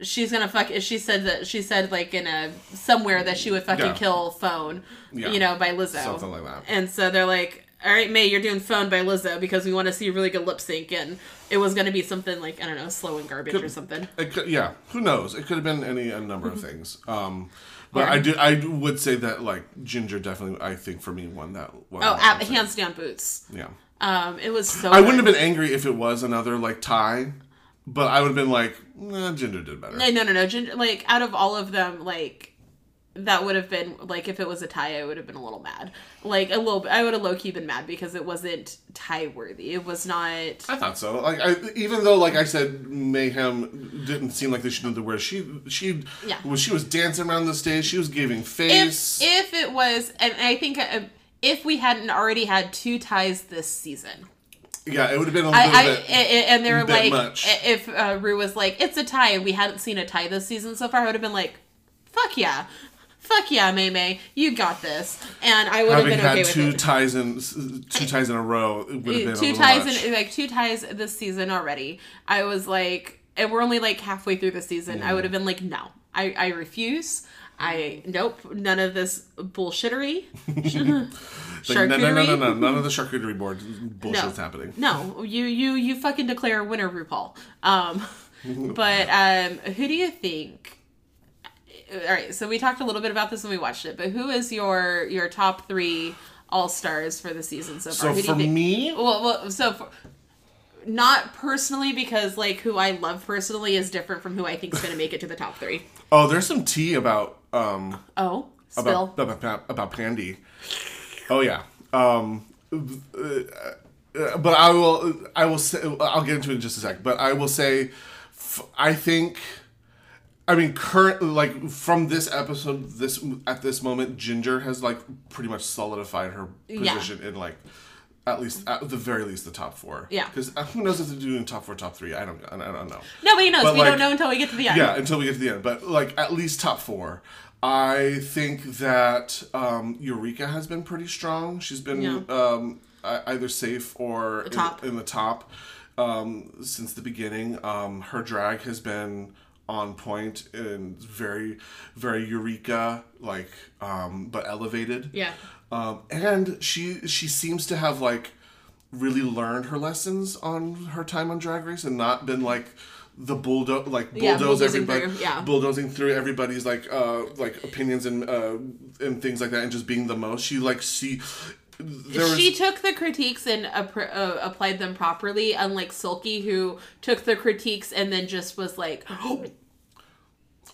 She's gonna fuck... She said, like, in a... Somewhere that she would fucking kill Phone, you know, by Lizzo. Something like that. And so they're like... All right, May, you're doing Phone by Lizzo because we want to see a really good lip sync, and it was going to be something like, I don't know, slow and garbage or something. Who knows? It could have been a number of things. But yeah. I would say that, like, Ginger definitely, I think, for me, won that one. Oh, hands down boots. Yeah. It was so I wouldn't have been angry if it was another, like, tie, but I would have been like, nah, Ginger did better. No. Ginger, like, out of all of them, like... That would have been, like, if it was a tie, I would have been a little mad. Like, a little bit. I would have low-key been mad because it wasn't tie-worthy. It was not... I thought so. Like, even though, like I said, Mayhem didn't seem like they should know the word. She was dancing around the stage. She was giving face. If it was... And I think if we hadn't already had 2 ties this season... Yeah, it would have been a little bit And they were like... Much. If Rue was like, it's a tie, and we hadn't seen a tie this season so far, I would have been like, fuck yeah. Fuck yeah, May, you got this, and I would have been okay with it. Having had two ties in a row, it would have been two ties this season already. I was like, and we're only like halfway through the season. Mm. I would have been like, no, I refuse. Nope, none of this bullshittery. Like, no, none of the charcuterie board bullshit's happening. No, you fucking declare a winner, RuPaul. But who do you think? All right, so we talked a little bit about this when we watched it, but who is your top three all-stars for the season so far? So for me? Not personally, because like who I love personally is different from who I think is going to make it to the top three. Oh, there's some tea about spill about Pandy. Oh yeah, but I will say, I'll get into it in just a sec. But I will say, I think currently, like from this episode, at this moment, Ginger has like pretty much solidified her position in like. At the very least, the top four. Yeah. Because who knows if they're doing top four, top three? I don't know. Nobody knows. But we don't know until we get to the end. Yeah, until we get to the end. But like at least top four. I think that Eureka has been pretty strong. She's been either safe or in the top since the beginning. Her drag has been on point and very, very Eureka, like but elevated. Yeah. And she seems to have, like, really learned her lessons on her time on Drag Race and not been, like, bulldozing through everybody's, like opinions and things like that and just being the most. She, like, she took the critiques and applied them properly, unlike Silky, who took the critiques and then just was like...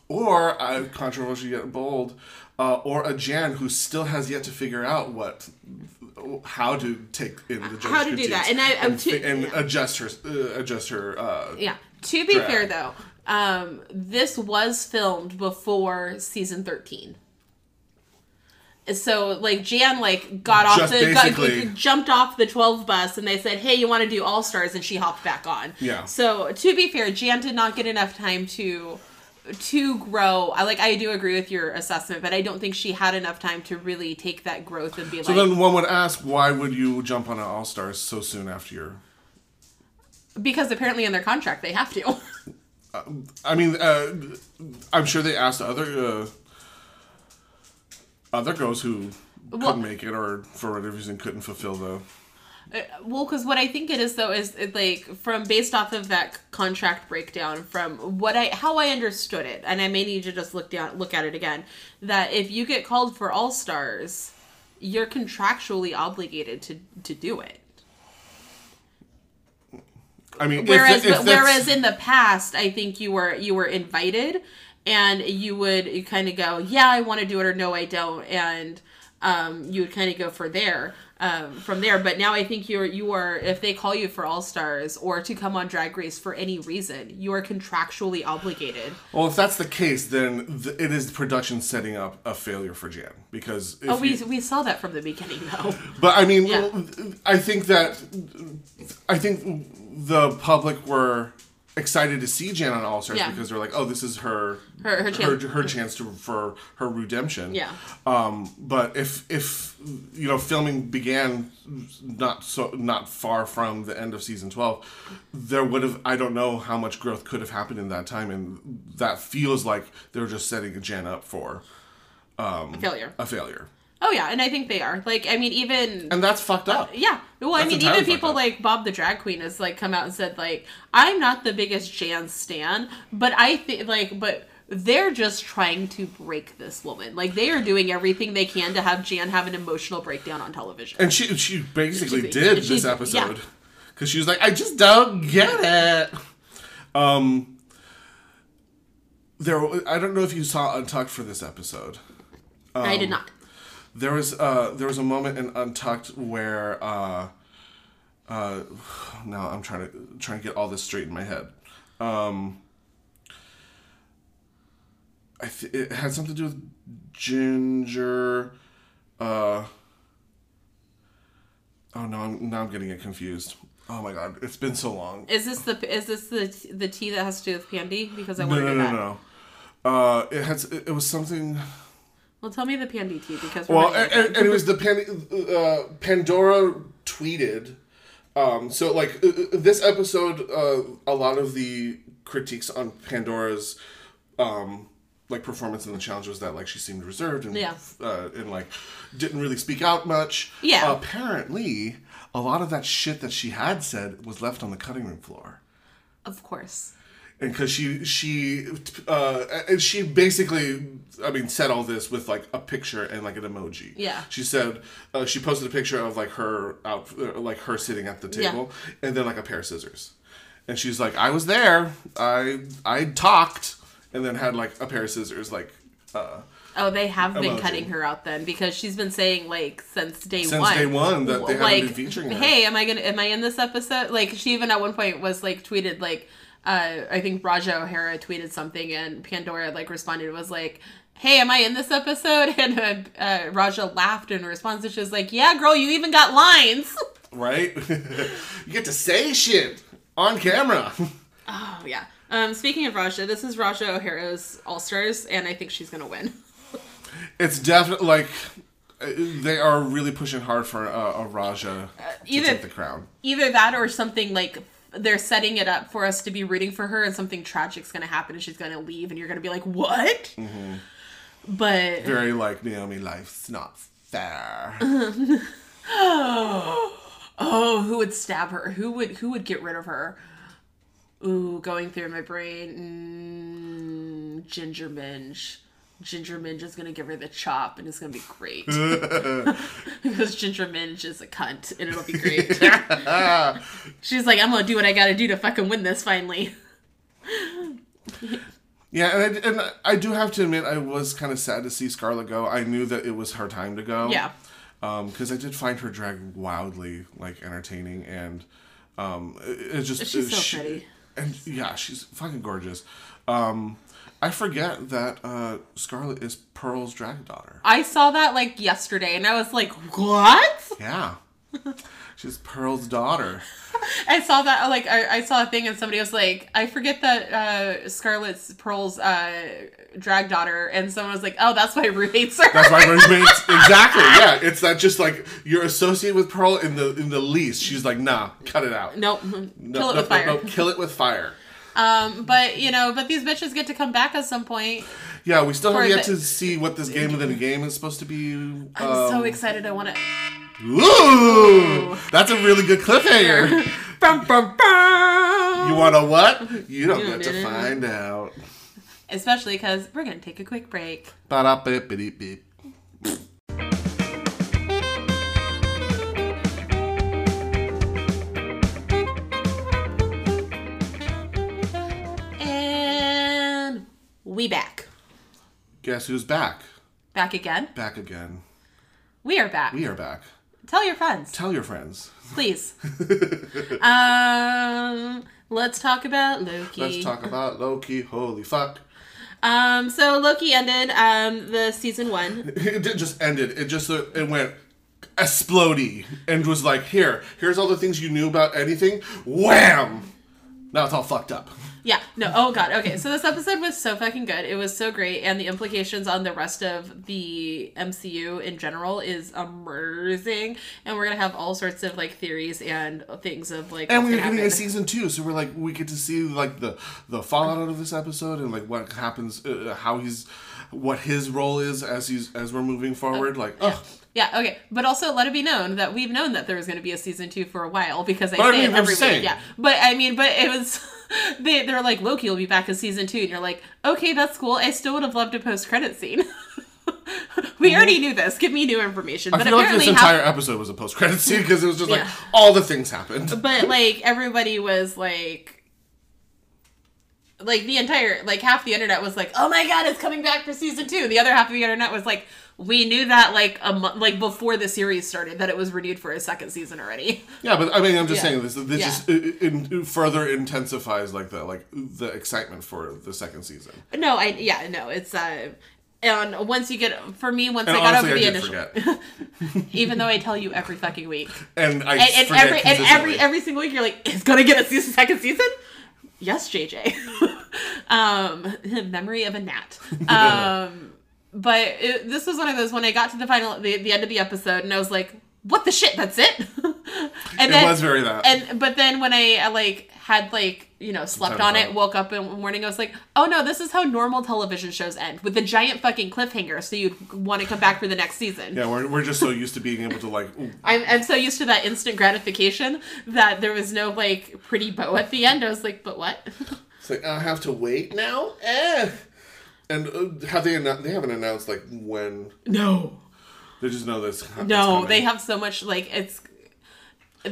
Or, controversial yet bold... or a Jan who still has yet to figure out how to take in the judge's critiques. How to do that, adjust her. To be fair, though, this was filmed before season 13. So, like, Jan, like, jumped off the 12 bus, and they said, hey, you want to do All-Stars, and she hopped back on. Yeah. So, to be fair, Jan did not get enough time to grow. I do agree with your assessment, but I don't think she had enough time to really take that growth and be So then one would ask, why would you jump on an All-Stars so soon after Because apparently in their contract they have to. I'm sure they asked other girls who couldn't make it or for whatever reason couldn't fulfill the... Well, because what I think it is, though, is, based off of that contract breakdown, from how I understood it, and I may need to just look at it again, that if you get called for All-Stars, you're contractually obligated to do it. I mean, whereas in the past, I think you were invited, and you kind of go, yeah, I want to do it, or no, I don't, and you would kind of go from there, but now I think you are if they call you for All-Stars or to come on Drag Race for any reason, you are contractually obligated. Well, if that's the case, then it is the production setting up a failure for Jan, because we saw that from the beginning, though. But I mean, I think the public were excited to see Jan on All-Stars because they're like, oh, this is her chance. Her chance for her redemption. Yeah. But if filming began not far from the end of season 12, there would have, I don't know how much growth could have happened in that time, and that feels like they're just setting Jan up for a failure. Oh yeah, and I think they are. And that's fucked up. Yeah. Well, even people like Bob the Drag Queen has come out and said I'm not the biggest Jan stan, but I think but they're just trying to break this woman. They are doing everything they can to have Jan have an emotional breakdown on television. And she basically did this episode because she was like, I just don't get it. I don't know if you saw Untucked for this episode. I did not. There was a moment in Untucked where now I'm trying to get all this straight in my head. It had something to do with Ginger. Now I'm getting it confused. Oh my god, it's been so long. Is this the tea that has to do with Pandy? Because I want to get that. No. It was something. Well, tell me the Pandy tea because... and it was the Pandy... Pandora tweeted. So, this episode, a lot of the critiques on Pandora's like performance in the challenge was that like she seemed reserved and and like didn't really speak out much. Yeah. Apparently, a lot of that shit that she had said was left on the cutting room floor. Of course. And because she basically, I mean, said all this with like a picture and like an emoji. Yeah. She said she posted a picture of like her out, like her sitting at the table, and then like a pair of scissors. And she's like, I was there. I talked, and then had like a pair of scissors, like. Oh, they have been cutting her out then, because she's been saying like since day one that they haven't been featuring her. Hey, am I in this episode? Like, she even at one point was like tweeted like. I think Raja O'Hara tweeted something, and Pandora like responded, was like, hey, am I in this episode? And Raja laughed in response, and she was like, yeah, girl, you even got lines. Right? You get to say shit on camera. Oh, yeah. Speaking of Raja, this is Raja O'Hara's All-Stars, and I think she's going to win. It's definitely, like... They are really pushing hard for a Raja to take the crown. Either that or something like... They're setting it up for us to be rooting for her, and something tragic's going to happen, and she's going to leave, and you're going to be like, what? Mm-hmm. But... Very like, Naomi, life's not fair. Oh, who would stab her? Who would get rid of her? Ooh, going through my brain... Ginger Minj. Ginger Minj is going to give her the chop, and it's going to be great. Because Ginger Minj is a cunt, and it'll be great. She's like, I'm going to do what I got to do to fucking win this, finally. Yeah, and I do have to admit, I was kind of sad to see Scarlett go. I knew that it was her time to go. Yeah. Because I did find her drag wildly, like, entertaining, and it just... She's so pretty. And, yeah, she's fucking gorgeous. I forget that Scarlett is Pearl's drag daughter. I saw that like yesterday, and I was like, "What?" Yeah, she's Pearl's daughter. I saw that like I saw a thing, and somebody was like, "I forget that Scarlett's Pearl's drag daughter," and someone was like, "Oh, that's why Ruth hates her." That's why Ruth hates exactly. Yeah, it's that just like you're associated with Pearl in the least. She's like, "Nah, cut it out. Nope, kill it with fire. No, kill it with fire." But these bitches get to come back at some point. Yeah, we still have yet to see what this game within a game is supposed to be. I'm so excited. I want to... Ooh! That's a really good cliffhanger. Bum, bum, bum. You want to what? You don't get to find out. Especially because we're going to take a quick break. Ba-da-ba-ba-dee-beep. We back. Guess who's back? Back again? Back again. We are back. We are back. Tell your friends. Tell your friends. Please. Let's talk about Loki. Let's talk about Loki. Holy fuck. So Loki ended the season 1. It didn't just end it. It just went explodey and was like, here's all the things you knew about anything. Wham! Now it's all fucked up. Yeah. No. Oh, God. Okay. So this episode was so fucking good. It was so great. And the implications on the rest of the MCU in general is amazing. And we're going to have all sorts of, like, theories and things of, like, and we're getting a season 2. So we're, like, we get to see, like, the fallout of this episode and, like, what happens, what his role is as we're moving forward. Yeah, okay. But also, let it be known that we've known that there was going to be a season 2 for a while because I mean, it every week. Yeah. But it was... They're like, Loki will be back in season 2, and you're like, okay, that's cool. I still would have loved a post-credit scene. We already knew this. Give me new information. I feel like this entire episode was a post-credit scene because it was just like all the things happened. But like everybody was like the entire half the internet was like, oh my god, it's coming back for season 2. The other half of the internet was like, we knew that before the series started that it was renewed for a second season already. Yeah, but I mean, I'm just saying this just it further intensifies the excitement for the second season. No, it's and once you get I got over the initial even though I tell you every fucking week. And every single week you're like, it's going to get a second season? Yes, JJ. Memory of a gnat. But this was one of those when I got to the end of the episode, and I was like, what the shit, that's it? And then, it was very that. And but then when I like had like, you know, slept on it, woke up in the morning, I was like, oh no, this is how normal television shows end, with a giant fucking cliffhanger, so you'd want to come back for the next season. Yeah, we're just so used to being able to like. I'm so used to that instant gratification that there was no like pretty bow at the end. I was like, but what? It's like I have to wait now. And have they haven't announced like when? No. They just know this. No, they have so much like it's. I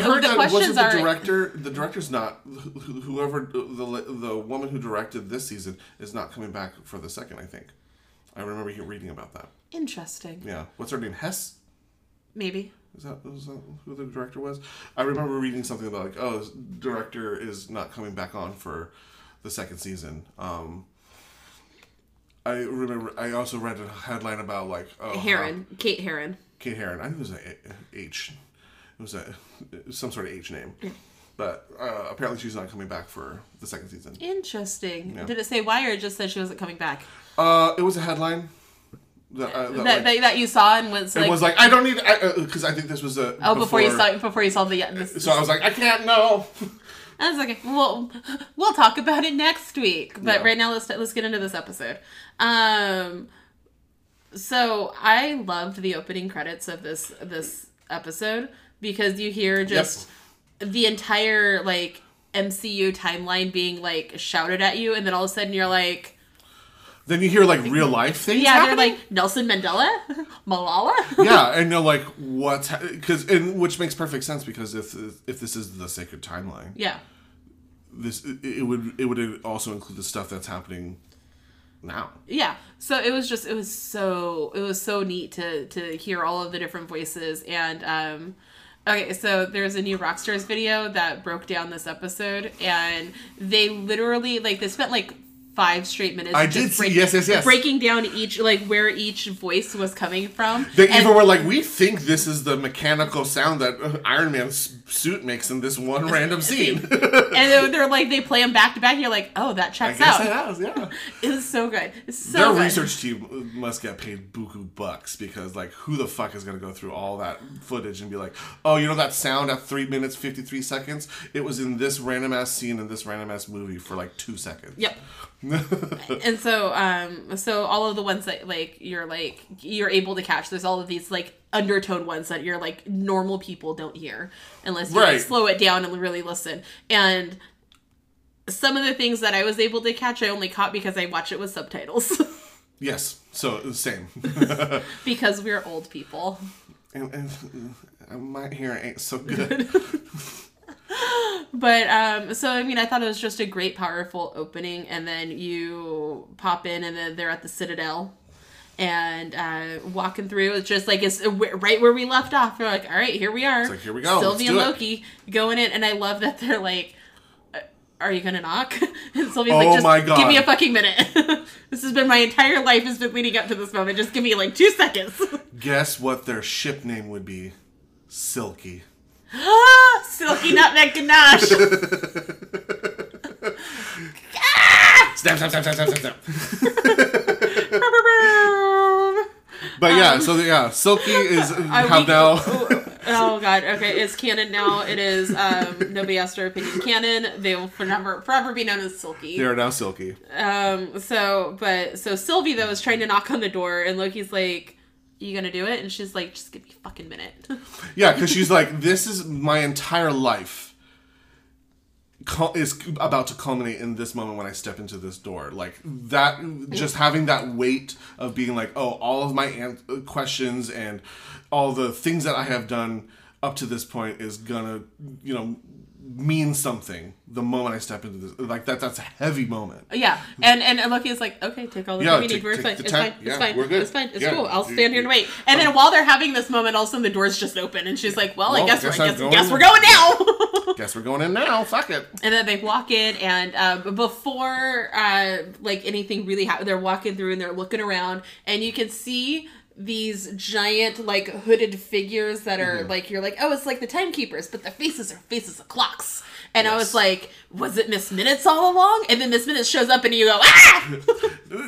heard the that wasn't the director. The director's not whoever the woman who directed this season is not coming back for the second. I think I remember you reading about that. Interesting. Yeah, what's her name? Hess. Maybe. Is that who the director was? I remember reading something about like, oh, director is not coming back on for the second season. I remember. I also read a headline about like Heron, Kate Heron. Kate Heron. I knew it was an H. It was some sort of H name. Yeah. But apparently she's not coming back for the second season. Interesting. Yeah. Did it say why, or it just said she wasn't coming back? It was a headline. That you saw and was like... It was like, I don't need... Because I think this was a... Oh, before you saw the... This, so I was like, I can't know. I was like, well, we'll talk about it next week. But right now, let's get into this episode. So I loved the opening credits of this episode. Because you hear just the entire, like, MCU timeline being, like, shouted at you. And then all of a sudden you're like... Then you hear, like, real life things happening? They're like, Nelson Mandela? Malala? Yeah, and you're like, what's... Which makes perfect sense, because if this is the sacred timeline... Yeah. It would also include the stuff that's happening now. Yeah. So it was just... It was so neat to hear all of the different voices and... Okay, so there's a new Rockstars video that broke down this episode, and they literally, like, they spent, like, 5 straight minutes breaking down each, like, where each voice was coming from. They even were like, we think this is the mechanical sound that Iron Man's suit makes in this one random scene. And they're like, they play them back to back, and you're like, oh, that checks out. I guess it has, yeah. It was so good. Their research team must get paid buku bucks, because, like, who the fuck is going to go through all that footage and be like, oh, you know that sound at 3 minutes, 53 seconds? It was in this random-ass scene in this random-ass movie for, like, 2 seconds. Yep. And so all of the ones that like you're able to catch, there's all of these like undertone ones that you're like normal people don't hear unless you like, slow it down and really listen. And some of the things that I was able to catch, I only caught because I watch it with subtitles. Yes, so same. Because we're old people. And my hearing ain't so good. But, so, I mean, I thought it was just a great, powerful opening, and then you pop in, and then they're at the Citadel, and, walking through, it's just, like, it's right where we left off, we're like, alright, here we are. It's like, here we go, Sylvie and Loki going in, and I love that they're like, are you gonna knock? And Sylvie's like, just give me a fucking minute. This has been my entire life, has been leading up to this moment, just give me, like, 2 seconds. Guess what their ship name would be? Silky. Silky nutmeg ganache. Snap. But so Silky is now. Oh God. Okay, it's canon now. It is. Nobody asked their opinion. Canon. They will forever be known as Silky. They are now Silky. So Sylvie though is trying to knock on the door, and Loki's like, you gonna do it? And she's like, just give me a fucking minute. Yeah, because she's like, this is my entire life is about to culminate in this moment when I step into this door. Like, that, just having that weight of being like, oh, all of my questions and all the things that I have done up to this point is gonna, you know, mean something the moment I step into this. Like, that's a heavy moment. Yeah. And Loki's like, okay, take all the time you need. We're fine. It's fine. It's fine. We're good. It's fine. It's cool. I'll stand here and wait. And then while they're having this moment, all of a sudden the door's just open. And she's like, well, I guess we're going now. Guess we're going in now. Fuck it. And then they walk in, and before like anything really happens, they're walking through and they're looking around, and you can see these giant, like, hooded figures that are, like, you're like, oh, it's like the timekeepers, but the faces are faces of clocks. And I was like, was it Miss Minutes all along? And then Miss Minutes shows up and you go, ah!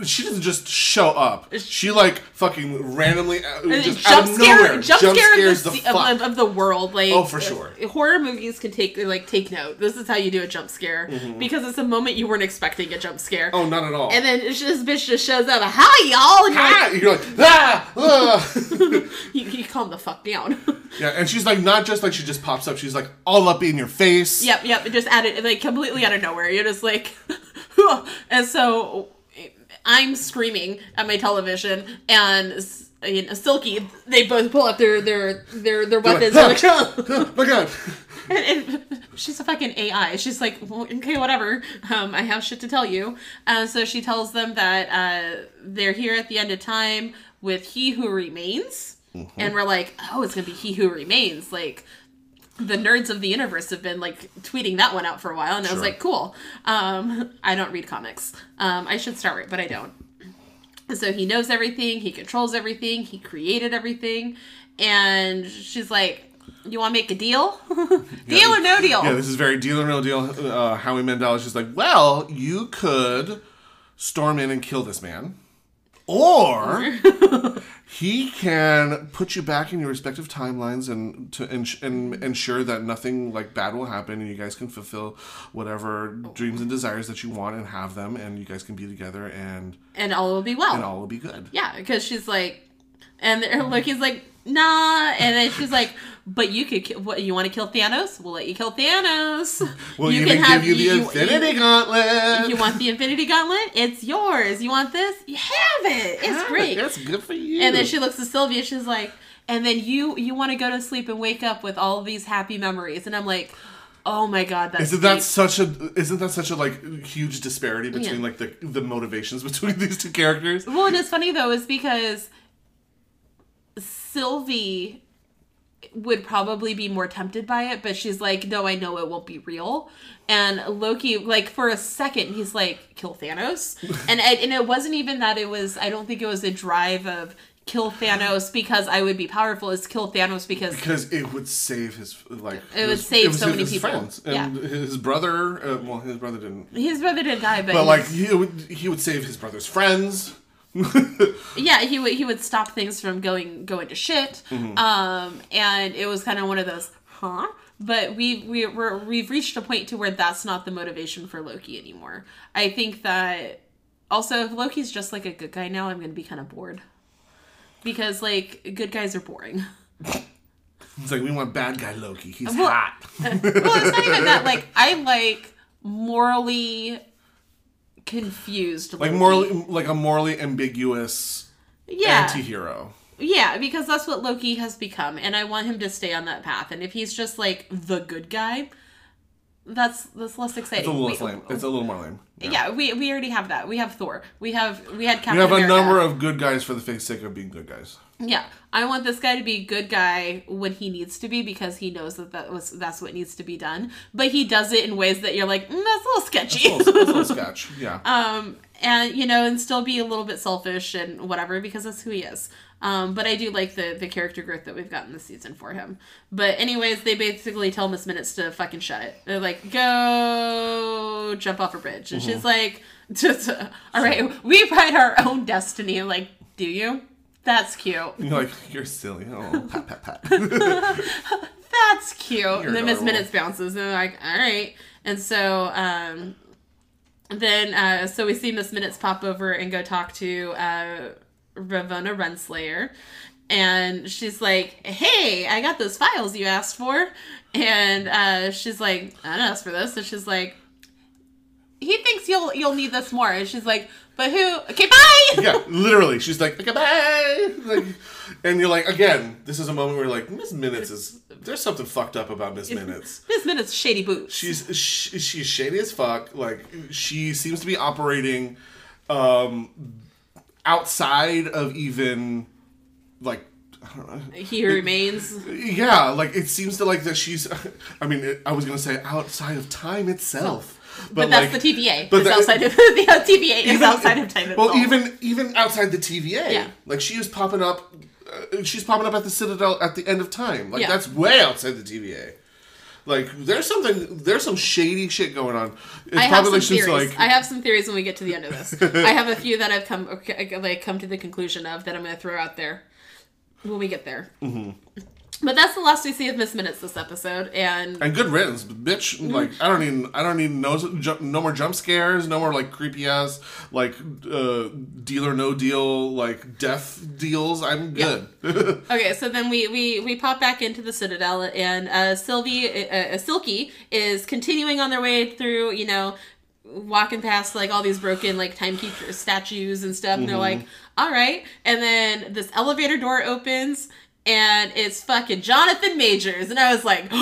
she doesn't just show up. She like fucking randomly just out of nowhere jump scares the fuck of the world. Like, oh, for sure. Horror movies can take note. This is how you do a jump scare, mm-hmm. because it's a moment you weren't expecting a jump scare. Oh, not at all. And then this bitch just shows up. Hi, y'all. And you're like, ah. you calm the fuck down. Yeah, and she's like, not just like she just pops up. She's like all up in your face. Yep. Just added like completely out of nowhere. You're just like, and so I'm screaming at my television, and you know, Silky. They both pull up their weapons. Like, oh my god! And she's a fucking AI. She's like, well, okay, whatever. I have shit to tell you. So she tells them that they're here at the end of time with He Who Remains. Mm-hmm. And we're like, oh, it's going to be He Who Remains. Like, the nerds of the universe have been, like, tweeting that one out for a while. And sure. I was like, cool. I don't read comics. I should start it, but I don't. So he knows everything. He controls everything. He created everything. And she's like, you want to make a deal? Deal or no deal? Yeah, this is very deal or no deal. Howie Mandela's just like, well, you could storm in and kill this man. Or... he can put you back in your respective timelines and to and ensure that nothing like bad will happen, and you guys can fulfill whatever dreams and desires that you want and have them, and you guys can be together and all will be well and all will be good. Yeah, because she's like, and Loki's like, nah, and then she's like, but you could you want to kill Thanos? We'll let you kill Thanos. Well, you can have the Infinity Gauntlet. You want the Infinity Gauntlet? It's yours. You want this? You have it. It's great. That's good for you. And then she looks at Sylvia. She's like, and then you want to go to sleep and wake up with all these happy memories. And I'm like, oh my god, that's isn't that such a like huge disparity between like the motivations between these two characters? Well, and it's funny though, is because Sylvie would probably be more tempted by it, but she's like, no, I know it won't be real. And Loki, like, for a second, he's like, kill Thanos. and it wasn't even that it was, I don't think it was a drive of kill Thanos because I would be powerful. It's kill Thanos because it would save his, like, it would save so many people. Friends. And his brother, well, his brother didn't die, but like, he would save his brother's friends. Yeah, he would stop things from going to shit. Mm-hmm. And it was kind of one of those, huh? But we've reached a point to where that's not the motivation for Loki anymore. I think that also if Loki's just like a good guy now, I'm going to be kind of bored because like good guys are boring. It's like we want bad guy Loki. He's hot. Well, it's not even that. Like I like morally confused Loki. like a morally ambiguous anti-hero. Yeah, because that's what Loki has become, and I want him to stay on that path. And if he's just like the good guy, that's less exciting. It's a little more lame. Yeah, we already have that. We have Thor. We had Captain America. We have a number of good guys for the sake of being good guys. Yeah, I want this guy to be a good guy when he needs to be because he knows that's what needs to be done. But he does it in ways that you're like, that's a little sketchy. That's a little sketch, yeah. And, you know, and still be a little bit selfish and whatever because that's who he is. But I do like the character growth that we've gotten this season for him. But anyways, they basically tell Miss Minutes to fucking shut it. They're like, go jump off a bridge. And she's like, just, all right, we write our own destiny. I'm like, do you? That's cute. You're like, you're silly. Oh, pat. That's cute. And then Miss Minutes bounces. And they're like, all right. And so then we see Miss Minutes pop over and go talk to Ravonna Renslayer. And she's like, hey, I got those files you asked for. And she's like, I didn't ask for this. And she's like, he thinks you'll need this more. And she's like, but who? Okay, bye! Yeah, literally. She's like, okay, bye! Like, and you're like, again, this is a moment where you're like, Miss Minutes is... There's something fucked up about Miss Minutes. Miss Minutes shady boots. She's shady as fuck. Like, she seems to be operating outside of even, like... I don't know. He Remains. Yeah, like, it seems to like that she's... I mean, I was going to say outside of time itself. But like, that's the TVA. But outside of time. Well, even outside the TVA, like she is popping up. She's popping up at the Citadel at the end of time. Like that's way outside the TVA. Like, there's some shady shit going on. It's probably just like, I have some theories when we get to the end of this. I have a few that I've come to the conclusion of that I'm going to throw out there when we get there. Mm-hmm. But that's the last we see of Miss Minutes this episode, and good riddance, bitch. Like, I don't even know. No more jump scares. No more like creepy ass like deal or no deal like death deals. I'm good. Yep. Okay, so then we pop back into the Citadel, and Silky is continuing on their way through. You know, walking past like all these broken like timekeeper statues and stuff, and they're like, all right. And then this elevator door opens. And it's fucking Jonathan Majors. And I was like, and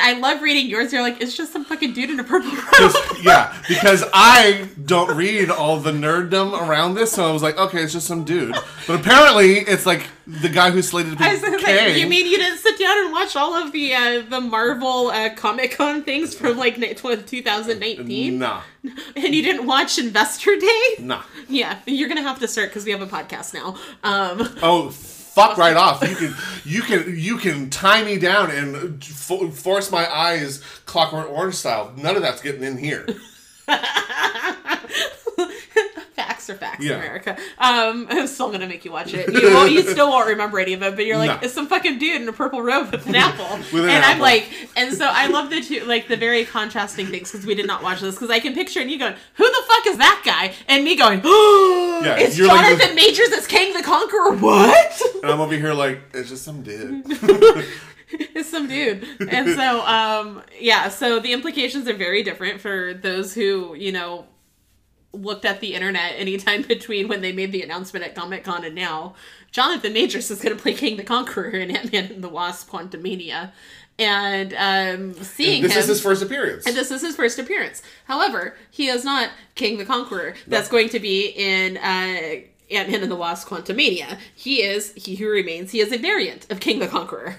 I love reading yours. You're like, it's just some fucking dude in a purple robe. Yeah, because I don't read all the nerddom around this. So I was like, okay, it's just some dude. But apparently it's like the guy who's slated to be Kang. Like, you mean you didn't sit down and watch all of the Marvel Comic-Con things from like 2019? Nah. And you didn't watch Investor Day? Nah. Yeah, you're going to have to start because we have a podcast now. Fuck right off. You can tie me down and force my eyes Clockwork Orange style. None of that's getting in here. Facts are facts, yeah. America. I'm still going to make you watch it. You still won't remember any of it, but you're like, it's some fucking dude in a purple robe with an apple. I'm like, and so I love the two, like the very contrasting things because we did not watch this because I can picture and you going, who the fuck is that guy? And me going, it's Jonathan Majors as Kang the Conqueror. What? And I'm over here like, it's just some dude. It's some dude. And so, so the implications are very different for those who, you know, looked at the internet anytime between when they made the announcement at Comic-Con and now. Jonathan Majors is going to play King the Conqueror in Ant-Man and the Wasp Quantumania. And this is his first appearance. However, he is not King the Conqueror. That's going to be in Ant-Man and the Wasp Quantumania. He is He Who Remains. He is a variant of King the Conqueror.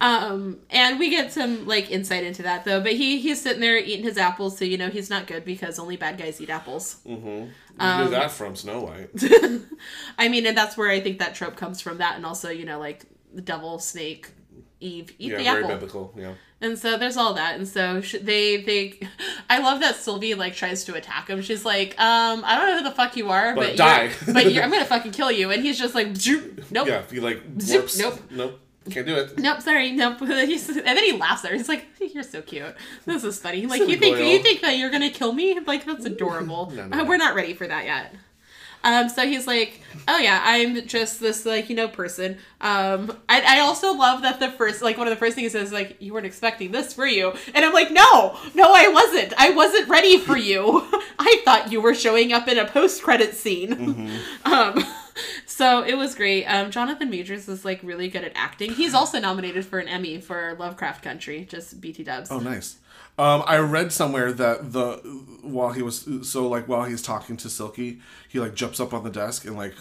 Mm-hmm. And we get some like insight into that though. But he's sitting there eating his apples, so you know he's not good because only bad guys eat apples. Mm-hmm. You knew that from Snow White. I mean, and that's where I think that trope comes from. That and also, you know, like the devil, snake, Eve eat the apple. Yeah, very biblical. Yeah. And so there's all that. And so I love that Sylvie, like, tries to attack him. She's like, I don't know who the fuck you are, but die. I'm going to fucking kill you. And he's just like, nope. Yeah, he like, warps. Nope. Can't do it. Nope, sorry, nope. And then he laughs at her. He's like, you're so cute. This is funny. Like, so you think that you're going to kill me? Like, that's adorable. No. We're not ready for that yet. So he's like, oh yeah, I'm just this, like, you know, person. I also love that the first, like, one of the first things he says, like, you weren't expecting this, were you? And I'm like, no, I wasn't. I wasn't ready for you. I thought you were showing up in a post-credit scene. Mm-hmm. So it was great. Jonathan Majors is, like, really good at acting. He's also nominated for an Emmy for Lovecraft Country, just BTW. Oh, nice. I read somewhere that while he's talking to Silky, he like jumps up on the desk and like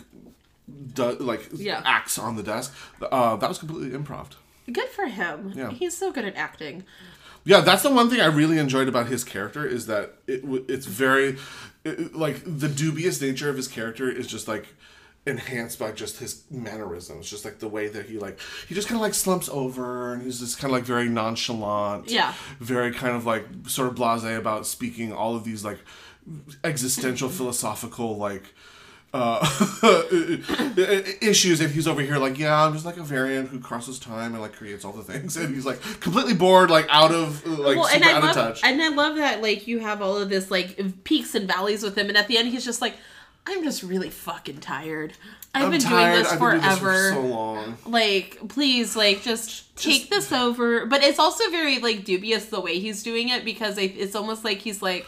acts on the desk. That was completely improv. Good for him. Yeah. He's so good at acting. Yeah, that's the one thing I really enjoyed about his character is that it's very like the dubious nature of his character is just like enhanced by just his mannerisms, just like the way that he just kind of like slumps over and he's just kind of like very nonchalant, very kind of like sort of blasé about speaking all of these like existential philosophical like issues, and he's over here like, I'm just like a variant who crosses time and like creates all the things, and he's like completely bored, like out of like out of touch. And I love that like you have all of this like peaks and valleys with him, and at the end he's just like, I'm just really fucking tired. I've been doing this for so long. Like, please, like, just take this over. But it's also very, like, dubious the way he's doing it because it's almost like he's like,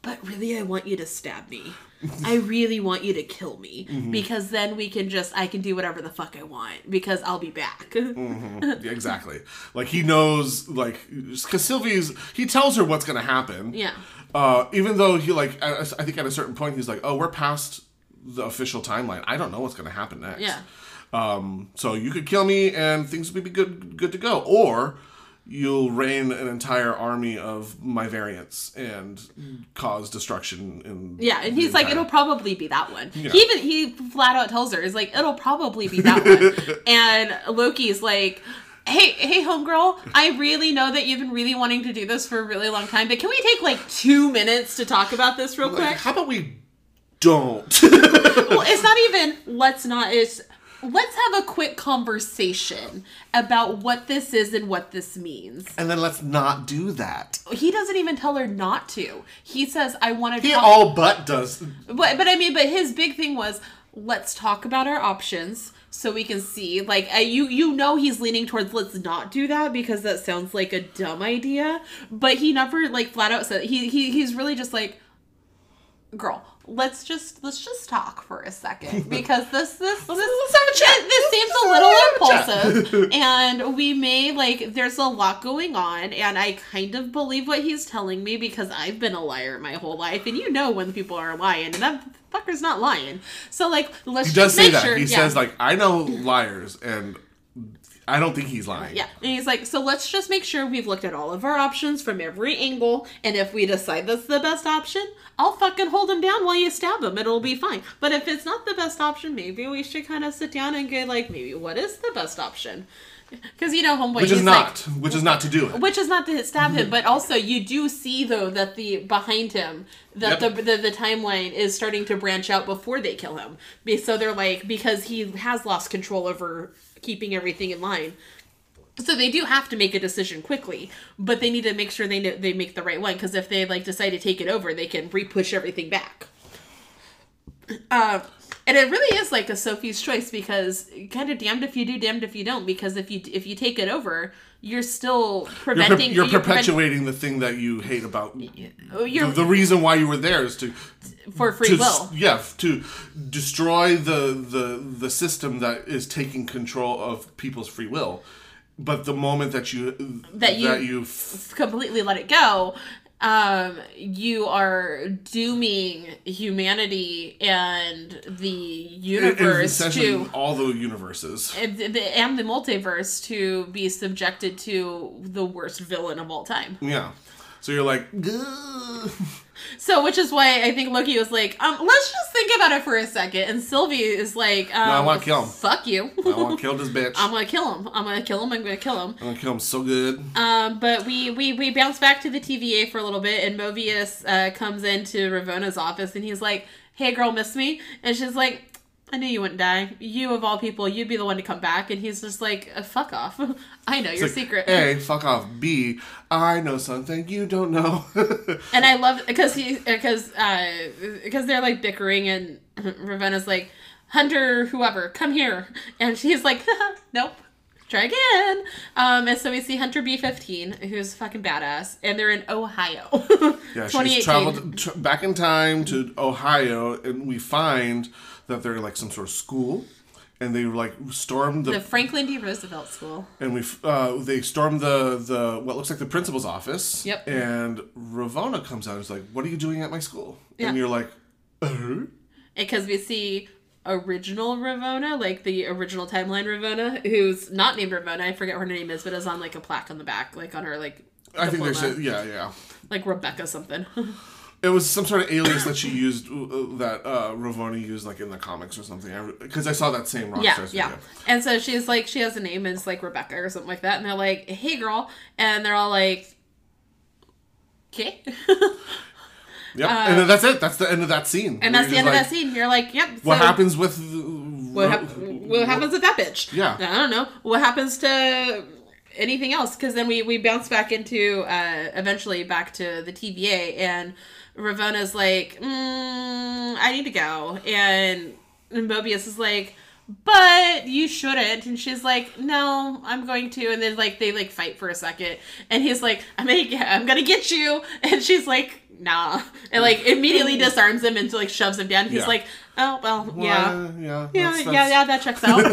but really I want you to stab me. I really want you to kill me. Mm-hmm. Because then I can do whatever the fuck I want because I'll be back. Mm-hmm. Exactly. Like, he knows, like, because he tells her what's going to happen. Yeah. Even though he, like, I think at a certain point, he's like, oh, we're past the official timeline. I don't know what's going to happen next. Yeah. So you could kill me and things would be good to go. Or you'll rain an entire army of my variants and cause destruction. And he's like, it'll probably be that one. Yeah. He flat out tells her, he's like, it'll probably be that one. And Loki's like... Hey, homegirl, I really know that you've been really wanting to do this for a really long time, but can we take, 2 minutes to talk about this real quick? How about we don't? Well, it's not even, let's not, it's, let's have a quick conversation about what this is and what this means. And then let's not do that. He doesn't even tell her not to. He says, I want to talk. He all but does. But his big thing was, let's talk about our options. So we can see, you know he's leaning towards let's not do that because that sounds like a dumb idea. But he never, flat out said, he's really just like, girl, let's just talk for a second. Because this seems a little impulsive. And we may, there's a lot going on. And I kind of believe what he's telling me because I've been a liar my whole life. And you know when people are lying. And that fucker's not lying. So, let's just make sure. He does say that. He says, I know liars, and I don't think he's lying. Yeah. And he's so let's just make sure we've looked at all of our options from every angle, and if we decide that's the best option, I'll fucking hold him down while you stab him. It'll be fine. But if it's not the best option, maybe we should kind of sit down and go, maybe what is the best option? Because, homeboy... Which is not to do it. Which is not to stab him, but also you do see, though, that behind him, that yep. the timeline is starting to branch out before they kill him. So they're because he has lost control over keeping everything in line. So they do have to make a decision quickly, but they need to make sure they make the right one, because if they, decide to take it over, they can re-push everything back. And it really is a Sophie's choice, because kind of damned if you do, damned if you don't. Because if you take it over, you're still preventing. You're perpetuating the thing that you hate about. The reason why you were there is for free will. Yeah, to destroy the system that is taking control of people's free will. But the moment that you completely let it go. You are dooming humanity and the universe to all the universes and the multiverse to be subjected to the worst villain of all time. Yeah. So you're like, ugh. So, which is why I think Loki was let's just think about it for a second. And Sylvie is no, I want to kill him. Fuck you. I want to kill this bitch. I'm going to kill him. I'm going to kill him so good. But we bounce back to the TVA for a little bit, and Mobius comes into Ravona's office, and he's like, hey, girl, miss me? And she's like, I knew you wouldn't die. You, of all people, you'd be the one to come back. And he's just like, fuck off. I know your secret. A, fuck off. B, I know something you don't know. And I love, because they're bickering, and Ravenna's like, Hunter, whoever, come here. And she's like, nope. Try again. And so we see Hunter B-15, who's fucking badass, and they're in Ohio. Yeah, she's traveled back in time to Ohio, and we find that they're some sort of school, and they stormed the Franklin D. Roosevelt School. And they stormed the what looks like the principal's office. Yep. And Ravonna comes out and is like, "What are you doing at my school?" Yeah. And you're like, "Oh," because we see original Ravonna, the original timeline Ravonna, who's not named Ravonna. I forget what her name is, but is on a plaque on the back, on her I diploma. Think there's yeah, Rebecca something. It was some sort of alias that she used, Ravonna used, in the comics or something. Because I saw that same Rockstars video. Yeah, and so she's she has a name, and it's Rebecca or something like that. And they're like, hey, girl. And they're all like, okay. Yep, and then that's it. That's the end of that scene. And that's the end of that scene. You're like, yep. What happens with... What happens with that bitch? Yeah. I don't know. What happens to... anything else? Because then we bounce back into eventually back to the TVA, and Ravonna's like, I need to go, and Mobius is like, but you shouldn't, and she's like, no, I'm going to, and then they fight for a second, and he's like, I'm gonna get you, and she's like, nah, and immediately disarms him and shoves him down. He's like, oh well, yeah, that checks out.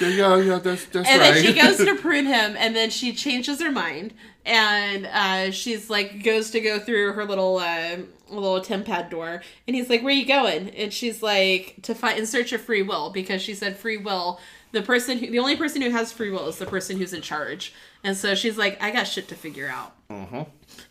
yeah, that's and right. Then she goes to prune him, and then she changes her mind, and she's goes to go through her little tempad door, and he's like, where are you going? And she's like, to find in search of free will, because she said free will. The only person who has free will is the person who's in charge. And so she's like, I got shit to figure out. Mm-hmm.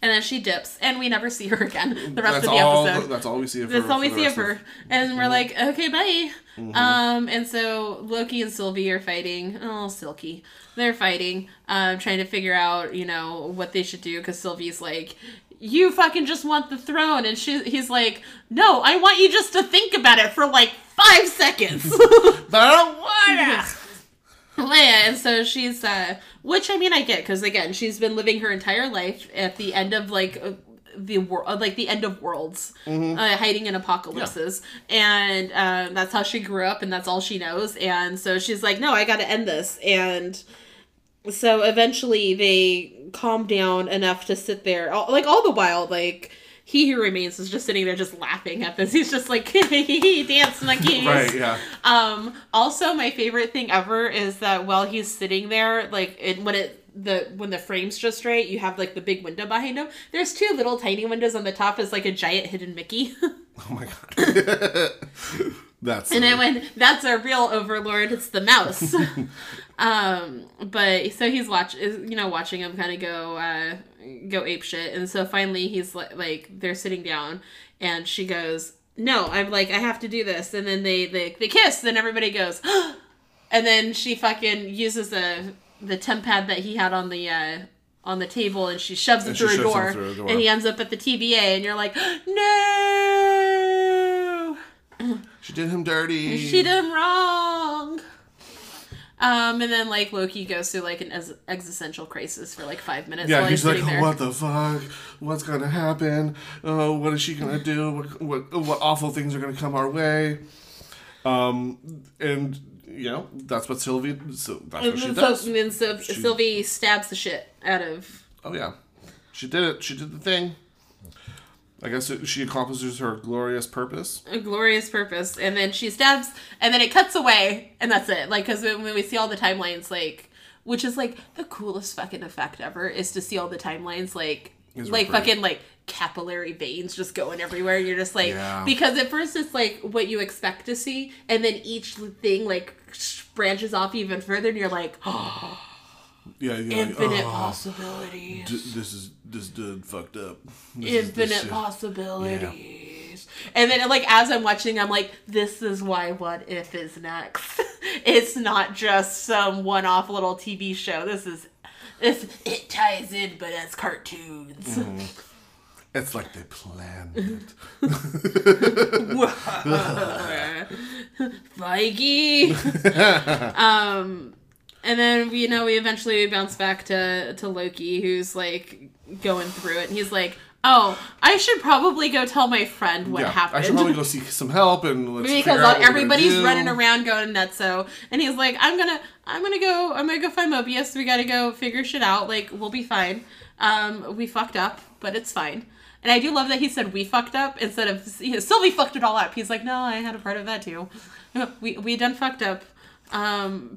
And then she dips, and we never see her again the rest of the episode. That's all we see of her. That's all we see of her. And we're like, okay, bye. Mm-hmm. And so Loki and Sylvie are fighting. Oh, Silky. They're fighting, trying to figure out, you know, what they should do, because Sylvie's like, you fucking just want the throne. And he's like, no, I want you just to think about it for like 5 seconds. But I don't want it. Leia, and so she's, which I mean I get, because again, she's been living her entire life at the end of the end of worlds, mm-hmm. Hiding in apocalypses, and that's how she grew up, and that's all she knows, and so she's like, no, I gotta end this, and so eventually they calm down enough to sit there, all the while, like, He Who Remains is just sitting there just laughing at this. He's just like, he dance monkeys. Right, yeah. Also, my favorite thing ever is that while he's sitting there, like, when the frame's just right, you have, like, the big window behind him. There's two little tiny windows on the top as, like, a giant hidden Mickey. Oh, my God. That's and I went, that's our real overlord. It's the mouse. But so he's watching him kind of go ape shit. And so finally he's like, they're sitting down and she goes, no, I'm like, I have to do this. And then they kiss. Then everybody goes, oh! And then she fucking uses the temp pad that he had on the table, and she shoves it through a door, and he ends up at the TVA, and you're like, no! She did him dirty. She did him wrong. And then, like, Loki goes through, like, an existential crisis for, like, 5 minutes. Yeah, he's like, oh, what the fuck? What's gonna happen? Oh, what is she gonna do? What awful things are gonna come our way? And, you know, that's what Sylvie... So that's what she does. And so Sylvie stabs the shit out of... Oh, yeah. She did it. She did the thing. I guess she accomplishes her glorious purpose. A glorious purpose. And then she stabs, and then it cuts away, and that's it. Like, because when we see all the timelines, like, which is, like, the coolest fucking effect ever, is to see all the timelines, like, fucking, like, capillary veins just going everywhere. You're just, like, yeah. Because at first it's, like, what you expect to see, and then each thing, like, branches off even further, and you're like, oh. Yeah, infinite possibilities. This dude fucked up. Infinite possibilities. Yeah. And then, like, as I'm watching, I'm like, this is why What If is next. It's not just some one-off little TV show. It ties in, but as cartoons. Mm. It's like they planned it. Feige. And then, you know, we eventually bounce back to Loki, who's, like, going through it. And he's like, oh, I should probably go tell my friend what happened. I should probably go seek some help and let's figure out what everybody's running around going nutso. And he's like, I'm gonna go find Mobius. We gotta go figure shit out. Like, we'll be fine. We fucked up, but it's fine. And I do love that he said we fucked up instead of, you know, Sylvie fucked it all up. He's like, no, I had a part of that too. We done fucked up.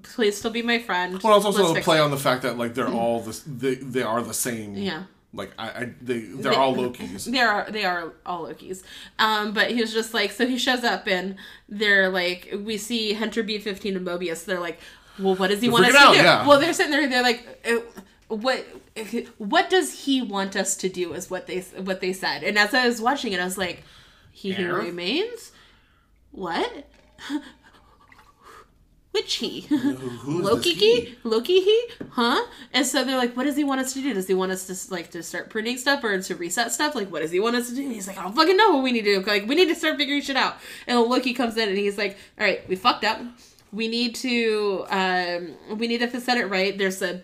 Please still be my friend. Well, it's also a play on the fact that, like, they're all they are the same. Yeah. Like, they're all Lokis. They are all Lokis. But he was just like, so he shows up and they're like, we see Hunter B-15 and Mobius. They're like, well, what does he want us to do? Yeah. Well, they're sitting there. They're like, what does he want us to do? Is what they said. And as I was watching it, I was like, He Who Remains? What? Which he? Who is Loki he? Loki he? Huh? And so they're like, what does he want us to do? Does he want us to, like, to start printing stuff or to reset stuff? Like, what does he want us to do? And he's like, I don't fucking know what we need to do. Like, we need to start figuring shit out. And Loki comes in and he's like, all right, we fucked up. We need to set it right. There's a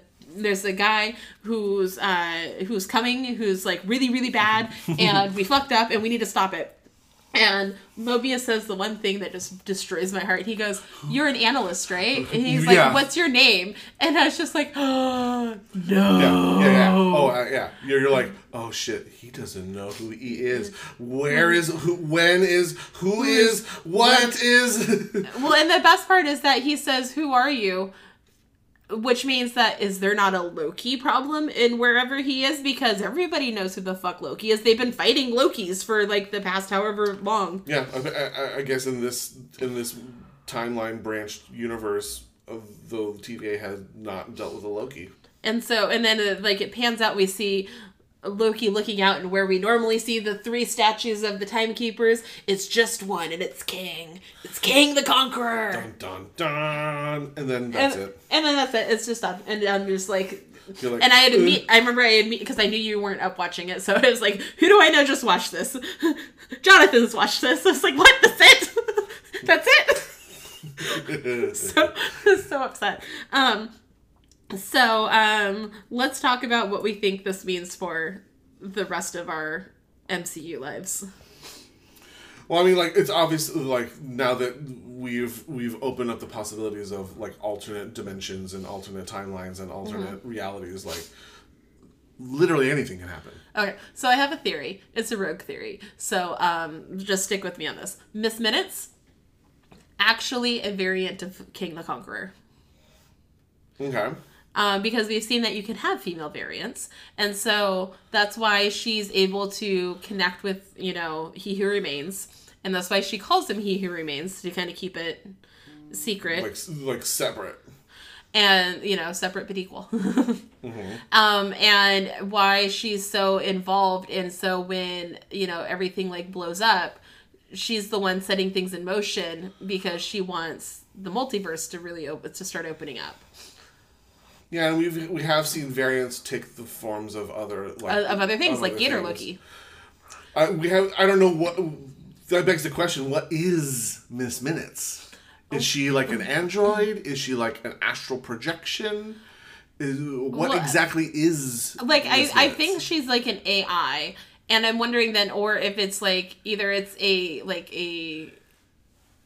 guy who's coming, who's, like, really, really bad, and we fucked up and we need to stop it. And Mobius says the one thing that just destroys my heart. He goes, you're an analyst, right? And he's like, what's your name? And I was just like, oh, no. Yeah. Oh, yeah. You're like, oh, shit, he doesn't know who he is. Where is, who, when is, who is, what is. Well, and the best part is that he says, who are you? Which means that, is there not a Loki problem in wherever he is? Because everybody knows who the fuck Loki is. They've been fighting Lokis for, like, the past however long. Yeah, I guess in this timeline branched universe, the TVA has not dealt with a Loki. And so, and then, like, it pans out, we see Loki looking out, and where we normally see the three statues of the timekeepers, it's just one, and it's Kang. It's Kang the Conqueror. Dun, dun, dun. And then that's it. And then that's it. It's just done. And I'm just like... You're like, and I had to meet, I remember I had meet, because I knew you weren't up watching it, so I was like, who do I know just watched this? Jonathan's watched this. I was like, what? That's it? That's it? so upset. So, let's talk about what we think this means for the rest of our MCU lives. Well, I mean, like, it's obviously, like, now that we've opened up the possibilities of, like, alternate dimensions and alternate timelines and alternate realities, like, literally anything can happen. Okay, so I have a theory. It's a rogue theory. So, just stick with me on this. Miss Minutes, actually a variant of King the Conqueror. Okay. Because we've seen that you can have female variants. And so that's why she's able to connect with, you know, He Who Remains. And that's why she calls him He Who Remains, to kind of keep it secret. Like separate. And, you know, separate but equal. And why she's so involved. And so when, you know, everything like blows up, she's the one setting things in motion, because she wants the multiverse to really start opening up. Yeah, and we have seen variants take the forms of other things like Gator Loki. I don't know what that begs the question. What is Miss Minutes? Is she like an android? Is she like an astral projection? Exactly is like Miss Minutes? I think she's like an AI, and I'm wondering then, or if it's like either it's a like a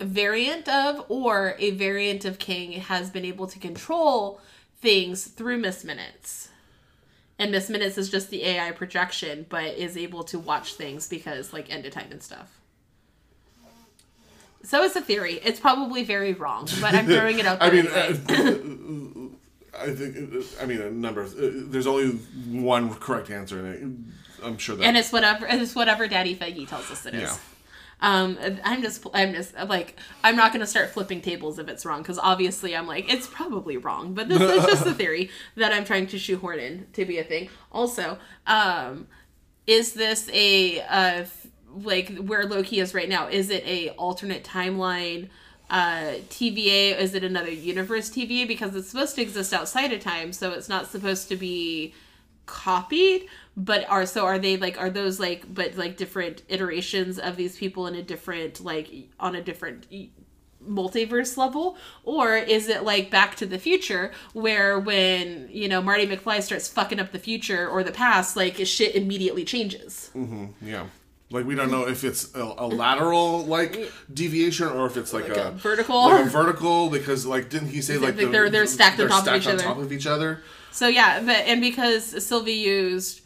variant of, or a variant of King has been able to control things through Miss Minutes, and Miss Minutes is just the AI projection, but is able to watch things because like end of time and stuff. So it's a theory. It's probably very wrong, but I'm throwing it out there. I mean, a number of, there's only one correct answer, and I'm sure that, and it's whatever Daddy Feige tells us it is. Yeah. I'm just like, I'm not going to start flipping tables if it's wrong, because obviously I'm like, it's probably wrong, but this is just a theory that I'm trying to shoehorn in to be a thing. Also, is this a, like where Loki is right now, is it a alternate timeline, TVA? Is it another universe TVA? Because it's supposed to exist outside of time, so it's not supposed to be copied, but are those different iterations of these people in a different, like on a different multiverse level? Or is it like Back to the Future, where when, you know, Marty McFly starts fucking up the future or the past, like shit immediately changes? Yeah, like we don't know if it's a lateral like deviation, or if it's like a vertical. Like a vertical, because like didn't he say like they're stacked on top of each other? So yeah, and because Sylvie used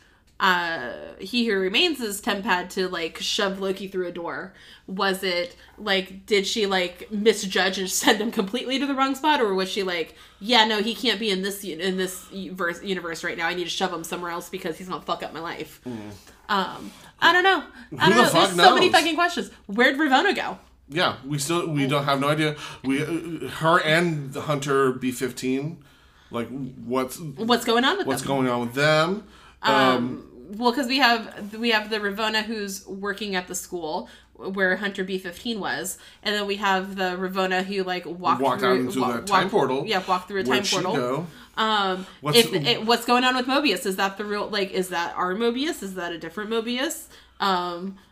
He Who Remains' tempad to like shove Loki through a door, was it like, did she like misjudge and send him completely to the wrong spot, or was she like, yeah, no, he can't be in this universe right now, I need to shove him somewhere else because he's gonna fuck up my life? I don't know. Who the fuck knows? There's so many fucking questions. Where'd Ravona go? Yeah, we don't have no idea. Her and the Hunter B-15. Like, what's going on with them? What's going on with them? Well, because we have the Ravona who's working at the school where Hunter B-15 was, and then we have the Ravona who like walked through a time portal. Yeah, walked through a time portal. Where'd she go? What's going on with Mobius? Is that the real, like, is that our Mobius? Is that a different Mobius?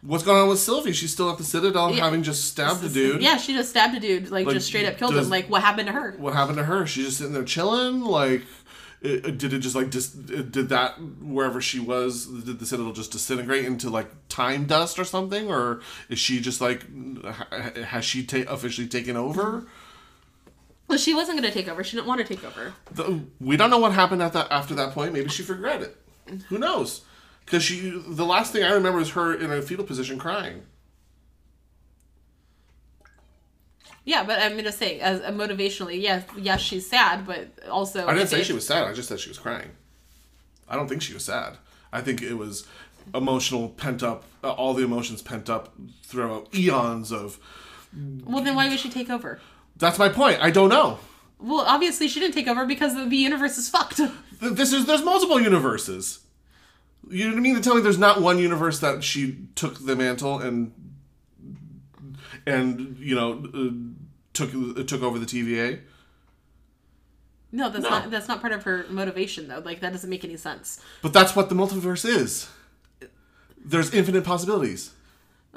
What's going on with Sylvie? She's still at the Citadel, having just stabbed a dude. Yeah, she just stabbed a dude, like just straight up killed him. Like, what happened to her? She's just sitting there chilling. Like, wherever she was, did the Citadel just disintegrate into like time dust or something? Or is she just like, has she officially taken over? Well, she wasn't going to take over. She didn't want to take over. We don't know what happened after that point. Maybe she forgot it. Who knows? Because the last thing I remember is her in a fetal position crying. Yeah, but I'm just saying, as motivationally, yes, she's sad, but also... I didn't say she was sad. I just said she was crying. I don't think she was sad. I think it was emotional, pent up, all the emotions pent up throughout eons of... Well, then why would she take over? That's my point. I don't know. Well, obviously she didn't take over because the universe is fucked. There's multiple universes. You know what I mean? To tell me there's not one universe that she took the mantle and you know, took over the TVA. No, that's not part of her motivation though. Like that doesn't make any sense. But that's what the multiverse is. There's infinite possibilities.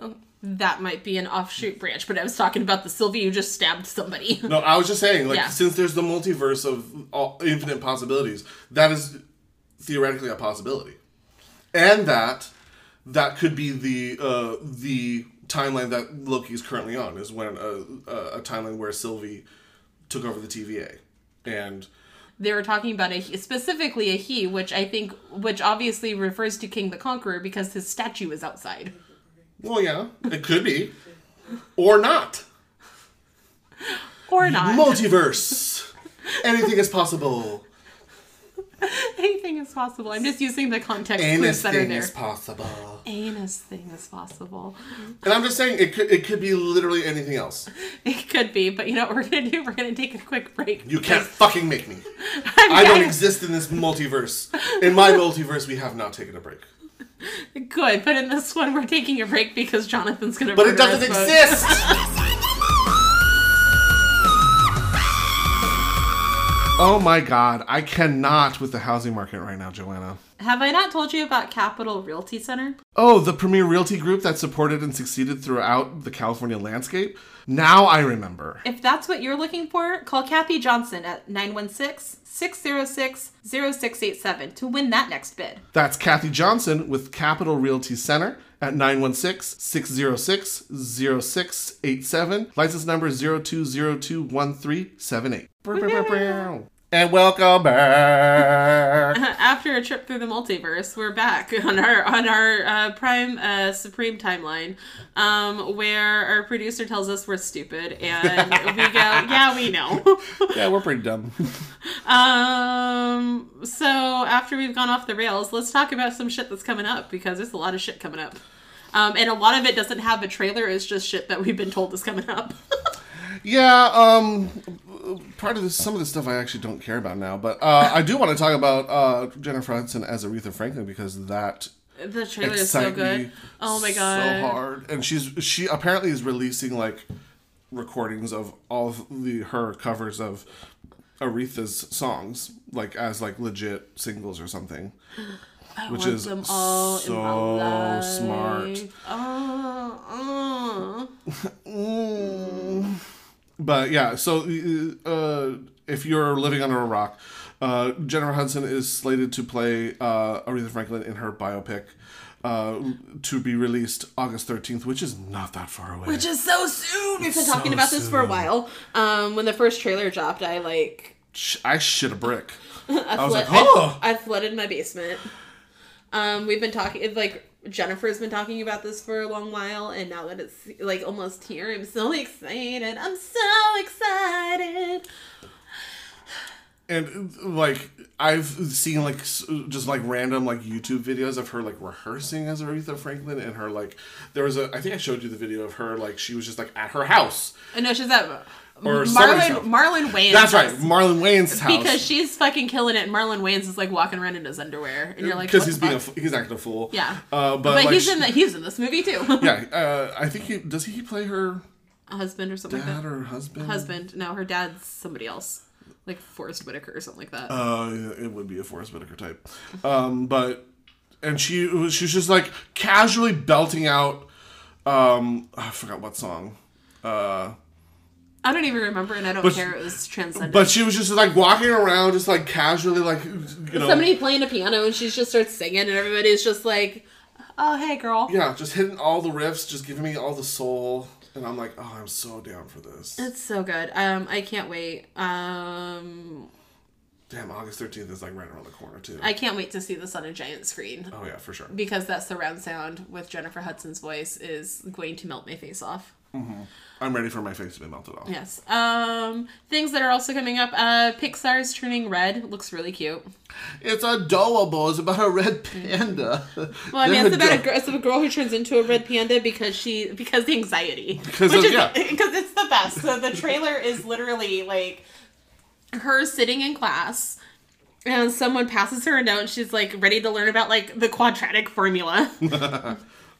Oh, that might be an offshoot branch, but I was talking about the Sylvie who just stabbed somebody. No, I was just saying, like, since there's the multiverse of all infinite possibilities, that is theoretically a possibility. And that could be the timeline that Loki's currently on, is when a timeline where Sylvie took over the TVA. And they were talking about specifically a he, which obviously refers to King the Conqueror because his statue is outside. Well, yeah, it could be. Or not. Or not. Multiverse. Anything is possible. Anything is possible. I'm just using the context clues that are there. Anything is possible. Anything is possible. And I'm just saying it could be literally anything else. It could be, but you know what we're going to do? We're going to take a quick break. You can't fucking make me. I don't exist in this multiverse. In my multiverse, we have not taken a break. Good, but in this one, we're taking a break because Jonathan's going to But it doesn't exist! Oh my God, I cannot with the housing market right now, Joanna. Have I not told you about Capital Realty Center? Oh, the premier realty group that supported and succeeded throughout the California landscape? Now I remember. If that's what you're looking for, call Kathy Johnson at 916-606-0687 to win that next bid. That's Kathy Johnson with Capital Realty Center at 916-606-0687. License number 02021378. Okay. And welcome back. After a trip through the multiverse, we're back on our prime supreme timeline, where our producer tells us we're stupid, and we go, yeah, we know. Yeah, we're pretty dumb. So after we've gone off the rails, let's talk about some shit that's coming up, because there's a lot of shit coming up, and a lot of it doesn't have a trailer. It's just shit that we've been told is coming up. Yeah, part of this, some of the stuff I actually don't care about now, but I do want to talk about Jennifer Hudson as Aretha Franklin, because the trailer is so good. Oh my God, so hard! And she apparently is releasing like recordings of all of her covers of Aretha's songs, like as like legit singles or something. I which want is them all so in my life. Smart. Mm. But yeah, so if you're living under a rock, Jennifer Hudson is slated to play Aretha Franklin in her biopic to be released August 13th, which is not that far away. Which is so soon! We've been talking about this for a while. When the first trailer dropped, I shit a brick. I was like, oh! I flooded my basement. We've been talking, like, Jennifer's been talking about this for a long while, and now that it's, like, almost here, I'm so excited. I'm so excited. And, like, I've seen, like, just, like, random, like, YouTube videos of her, like, rehearsing as Aretha Franklin, and her, like, there was I think I showed you the video of her, like, she was just, like, at her house. I know, she's at Marlon Wayans. That's right, Marlon Wayans' house. Because she's fucking killing it. And Marlon Wayans is like walking around in his underwear, and you're like, because he's acting a fool. Yeah, but like, he's in this movie too. Yeah, I think does he play her husband or something? Dad like that? Or husband? Husband? No, her dad's somebody else, like Forrest Whitaker or something like that. It would be a Forrest Whitaker type, but and she's just like casually belting out. I forgot what song. I don't even remember, and I don't care. It was transcendent. But she was just like walking around, just like casually, like, you know. Somebody playing a piano, and she just starts singing, and everybody's just like, oh, hey, girl. Yeah, just hitting all the riffs, just giving me all the soul. And I'm like, oh, I'm so down for this. It's so good. I can't wait. Damn, August 13th is like right around the corner, too. I can't wait to see this on a giant screen. Oh, yeah, for sure. Because that surround sound with Jennifer Hudson's voice is going to melt my face off. Mm-hmm. I'm ready for my face to be melted off. Yes. Things that are also coming up. Pixar's Turning Red looks really cute. It's adorable. It's about a red panda. Well, I mean, it's about a girl who turns into a red panda because the anxiety. Because it's the best. So the trailer is literally like her sitting in class And someone passes her a note and she's like ready to learn about like the quadratic formula.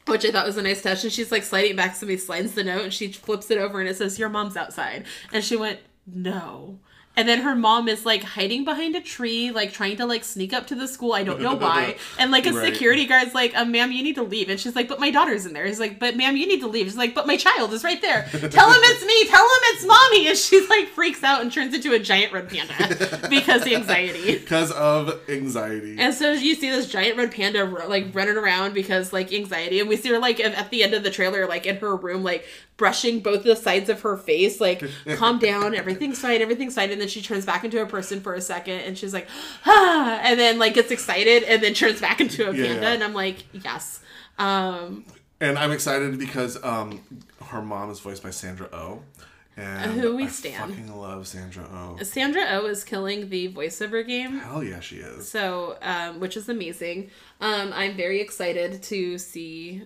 Which I thought was a nice touch. And she's like sliding back. Somebody slides the note and she flips it over and it says, "Your mom's outside." And she went, "No." And then her mom is, like, hiding behind a tree, like, trying to, like, sneak up to the school. I don't know why. And, like, a security guard's like, "Ma'am, you need to leave." And she's like, "But my daughter's in there." He's like, "But ma'am, you need to leave." She's like, "But my child is right there. Tell him it's me. Tell him it's mommy." And she's, like, freaks out and turns into a giant red panda because of anxiety. Because of anxiety. And so you see this giant red panda, like, running around because, like, anxiety. And we see her, like, at the end of the trailer, like, in her room, like, brushing both the sides of her face, like, "Calm down, everything's fine, everything's fine." And then she turns back into a person for a second and she's like, "Ah," and then like gets excited and then turns back into a panda. And I'm like, yes. And I'm excited because her mom is voiced by Sandra Oh. And who we stand. I fucking love Sandra Oh. Sandra Oh is killing the voiceover game. Hell yeah, she is. So, which is amazing. I'm very excited to see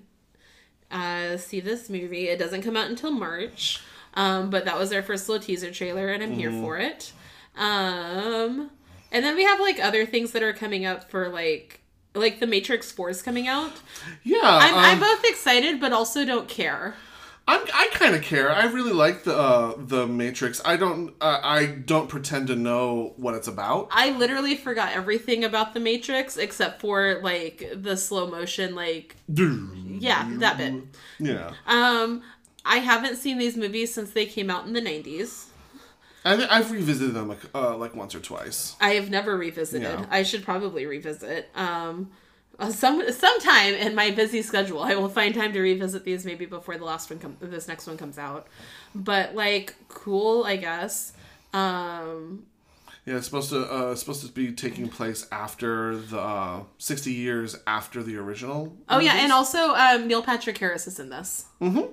this movie. It doesn't come out until March. But that was our first little teaser trailer, and I'm here for it. And then we have, like, other things that are coming up for, like The Matrix 4 is coming out. Yeah. I'm both excited, but also don't care. I kind of care. I really like the Matrix. I don't pretend to know what it's about. I literally forgot everything about the Matrix except for like the slow motion, like that bit. Yeah. I haven't seen these movies since they came out in the 90s. I've revisited them like once or twice. I have never revisited. Yeah. I should probably revisit. Sometime in my busy schedule, I will find time to revisit these maybe before the last one this next one comes out. But like, cool, I guess. Yeah, it's supposed to be taking place after the 60 years after the original. Oh movies. Yeah, and also Neil Patrick Harris is in this. Mm-hmm.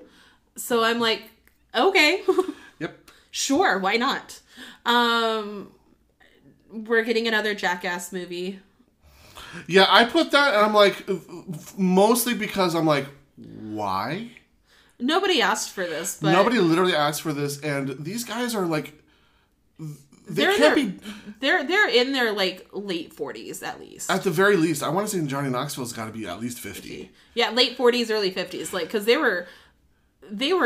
So I'm like, okay. Yep. Sure, why not? We're getting another Jackass movie. Yeah, I put that, and I'm like, mostly because I'm like, why? Nobody asked for this. But nobody literally asked for this, and these guys are like, they're in their like late 40s at least. At the very least, I want to say Johnny Knoxville's got to be at least 50. Yeah, late 40s, early 50s, like because they were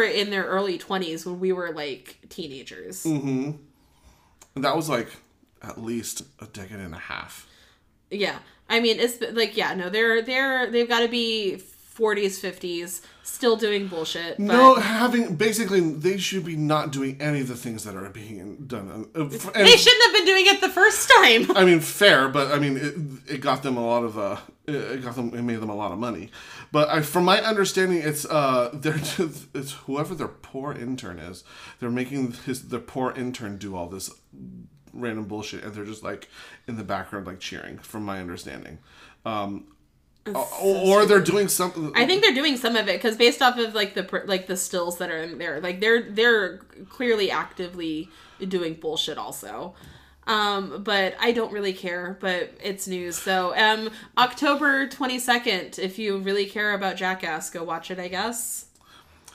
in their early 20s when we were like teenagers. Mm-hmm. And that was like at least a decade and a half. Yeah. I mean, it's like, yeah, no, they've got to be 40s, 50s, still doing bullshit. But no, they should be not doing any of the things that are being done. They shouldn't have been doing it the first time. I mean, fair, but I mean, it got them a lot of, it made them a lot of money. But from my understanding, it's whoever their poor intern is, they're making their poor intern do all this random bullshit, and they're just like in the background like cheering, from my understanding. They're doing something. I think they're doing some of it because based off of like the stills that are in there, like they're clearly actively doing bullshit also. But I don't really care, but it's news. So October 22nd, if you really care about Jackass, go watch it, I guess.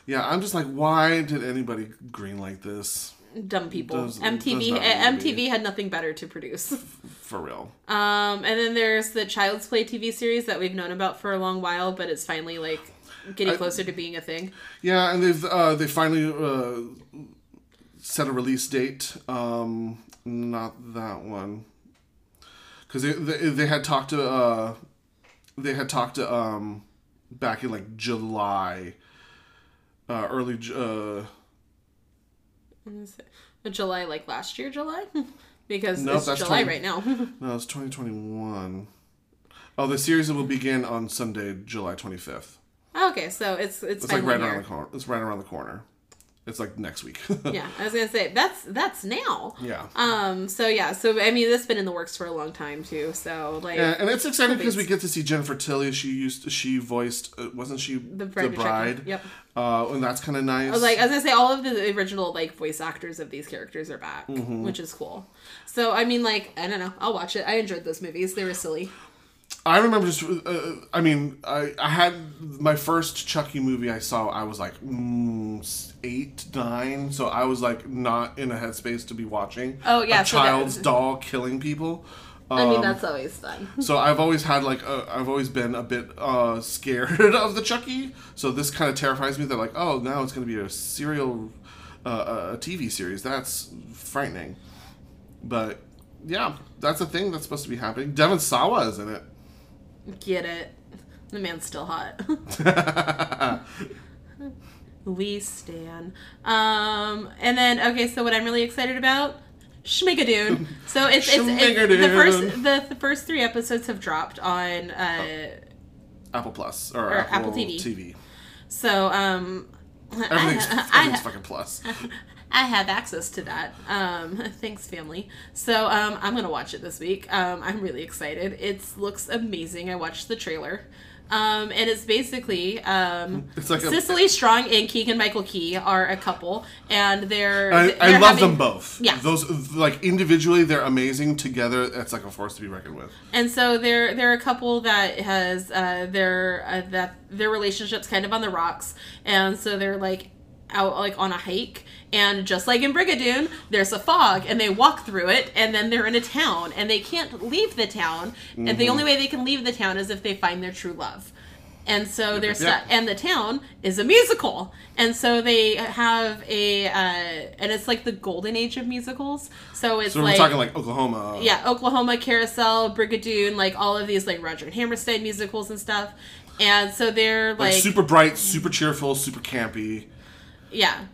Yeah, I'm just like, why did anybody greenlight this? Dumb people. MTV had nothing better to produce. For real. And then there's the Child's Play TV series that we've known about for a long while, but it's finally like getting closer to being a thing. Yeah, and they finally set a release date. Not that one, because they had talked to back in like July, July, like last year, July? Because no, it's July right now. No, it's 2021. Oh, the series will begin on Sunday, July 25th. Oh, okay, so it's like right around the corner. It's right around the corner. It's like next week. Yeah, I was gonna say that's now. Yeah. So I mean, this has been in the works for a long time too. So like, yeah, and it's exciting because we get to see Jennifer Tilly. She voiced, wasn't she the bride? Yep. And that's kind of nice. Like as I say, all of the original like voice actors of these characters are back, mm-hmm. which is cool. So I mean, like I don't know, I'll watch it. I enjoyed those movies. They were silly. I remember just, I had my first Chucky movie I saw, I was like 8, 9, so I was like not in a headspace to be watching a child's doll killing people. I mean, that's always fun. So I've always had, like, I've always been a bit scared of the Chucky. So this kind of terrifies me. They're like, oh, now it's going to be a serial, a TV series. That's frightening. But, yeah, that's a thing that's supposed to be happening. Devon Sawa is in it. Get it. The man's still hot. We stan. And then, okay, so what I'm really excited about... Schmigadoon. So it's the first three episodes have dropped on Apple Plus or Apple TV. So everything's fucking Plus. I have access to that. Thanks, family. So I'm gonna watch it this week. I'm really excited. It looks amazing. I watched the trailer. And it's basically, it's like Cicely Strong and Keegan-Michael Key are a couple, and they're love them both. Yeah. Those, like, individually, they're amazing. Together, it's like a force to be reckoned with. And so they're a couple that has, their relationship's kind of on the rocks, and so they're, like, out, like, on a hike, and just like in Brigadoon, there's a fog, and they walk through it, and then they're in a town, and they can't leave the town, mm-hmm. and the only way they can leave the town is if they find their true love. And so they're stuck, and the town is a musical, and so they have a, and it's like the golden age of musicals, so it's so we're talking like Oklahoma. Yeah, Oklahoma, Carousel, Brigadoon, like all of these like Roger and Hammerstein musicals and stuff, and so they're like super bright, super cheerful, super campy. Yeah.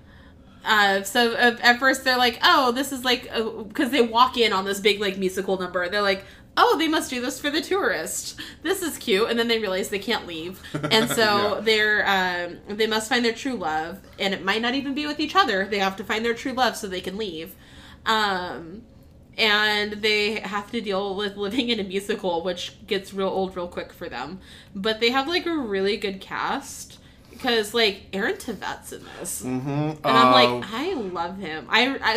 So at first they're like, oh, this is like, because they walk in on this big like musical number. They're like, oh, they must do this for the tourists. This is cute. And then they realize they can't leave. And so they must find their true love. And it might not even be with each other. They have to find their true love so they can leave. And they have to deal with living in a musical, which gets real old real quick for them. But they have like a really good cast. Because, like, Aaron Tveit in this. Mm-hmm. And I'm like, I love him.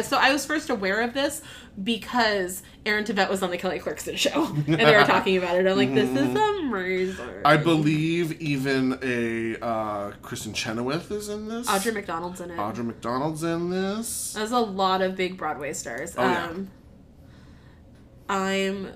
So I was first aware of this because Aaron Tveit was on the Kelly Clarkson show. And they were talking about it. I'm like, this is amazing. I believe even a Kristen Chenoweth is in this. Audra McDonald's in this. There's a lot of big Broadway stars. Oh, yeah. I'm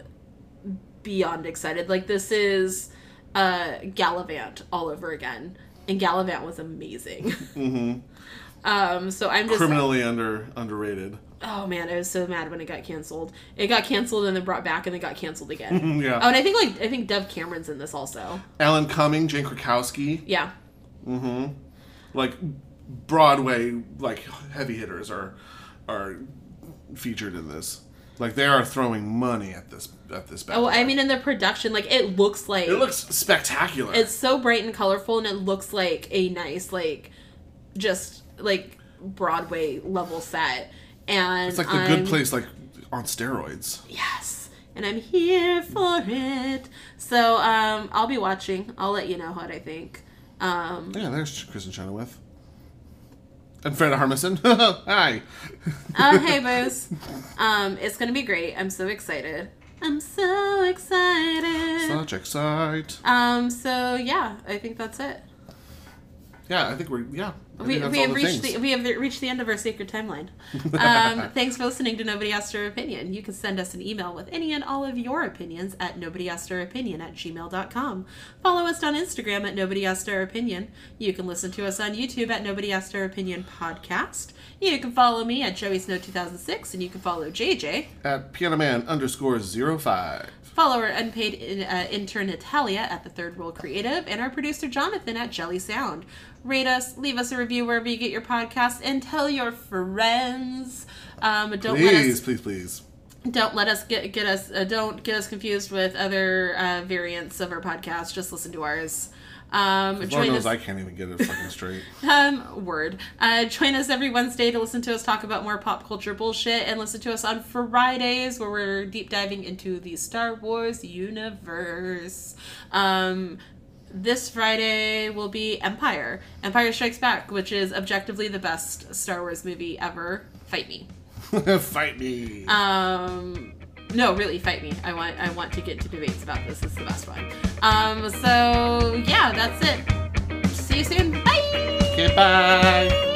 beyond excited. Like, this is Galavant all over again. And Galavant was amazing. Mm-hmm. So I'm just criminally underrated. Oh man, I was so mad when it got canceled. It got canceled and then brought back and then got canceled again. Yeah. Oh, and I think Dove Cameron's in this also. Alan Cumming, Jane Krakowski. Yeah. Mm-hmm. Like Broadway, like heavy hitters are featured in this. Like they are throwing money at this background. Oh, I mean in the production, like it looks spectacular. It's so bright and colorful, and it looks like a nice like just like Broadway level set. And it's like the Good Place like on steroids. Yes, and I'm here for it. So I'll be watching. I'll let you know what I think. Yeah, there's Kristen Chenoweth. And Fred Armisen. Hi. Oh, hey, Bose. It's going to be great. I'm so excited. Such excite. So, yeah. I think that's it. Yeah, I think we're... Yeah. We have reached the end of our sacred timeline. Thanks for listening to Nobody Asked Her Opinion. You can send us an email with any and all of your opinions at nobodyaskedheropinion@gmail.com. Follow us on Instagram at Nobody Asked Her Opinion. You can listen to us on YouTube at Nobody Asked Her Opinion Podcast. You can follow me at JoeySnow2006, and you can follow JJ at PianoMan_05. Follow our unpaid intern Natalia at The Third World Creative, and our producer Jonathan at Jelly Sound. Rate us, leave us a review wherever you get your podcasts, and tell your friends. Please. Don't let us get us confused with other variants of our podcast. Just listen to ours. Lord knows I can't even get it fucking straight. Join us every Wednesday to listen to us talk about more pop culture bullshit, and listen to us on Fridays where we're deep diving into the Star Wars universe. This Friday will be Empire. Empire Strikes Back, which is objectively the best Star Wars movie ever. Fight me. Fight me. No, really, fight me. I want to get to debates about this. It's the best one. So, yeah, that's it. See you soon. Bye! Okay, bye!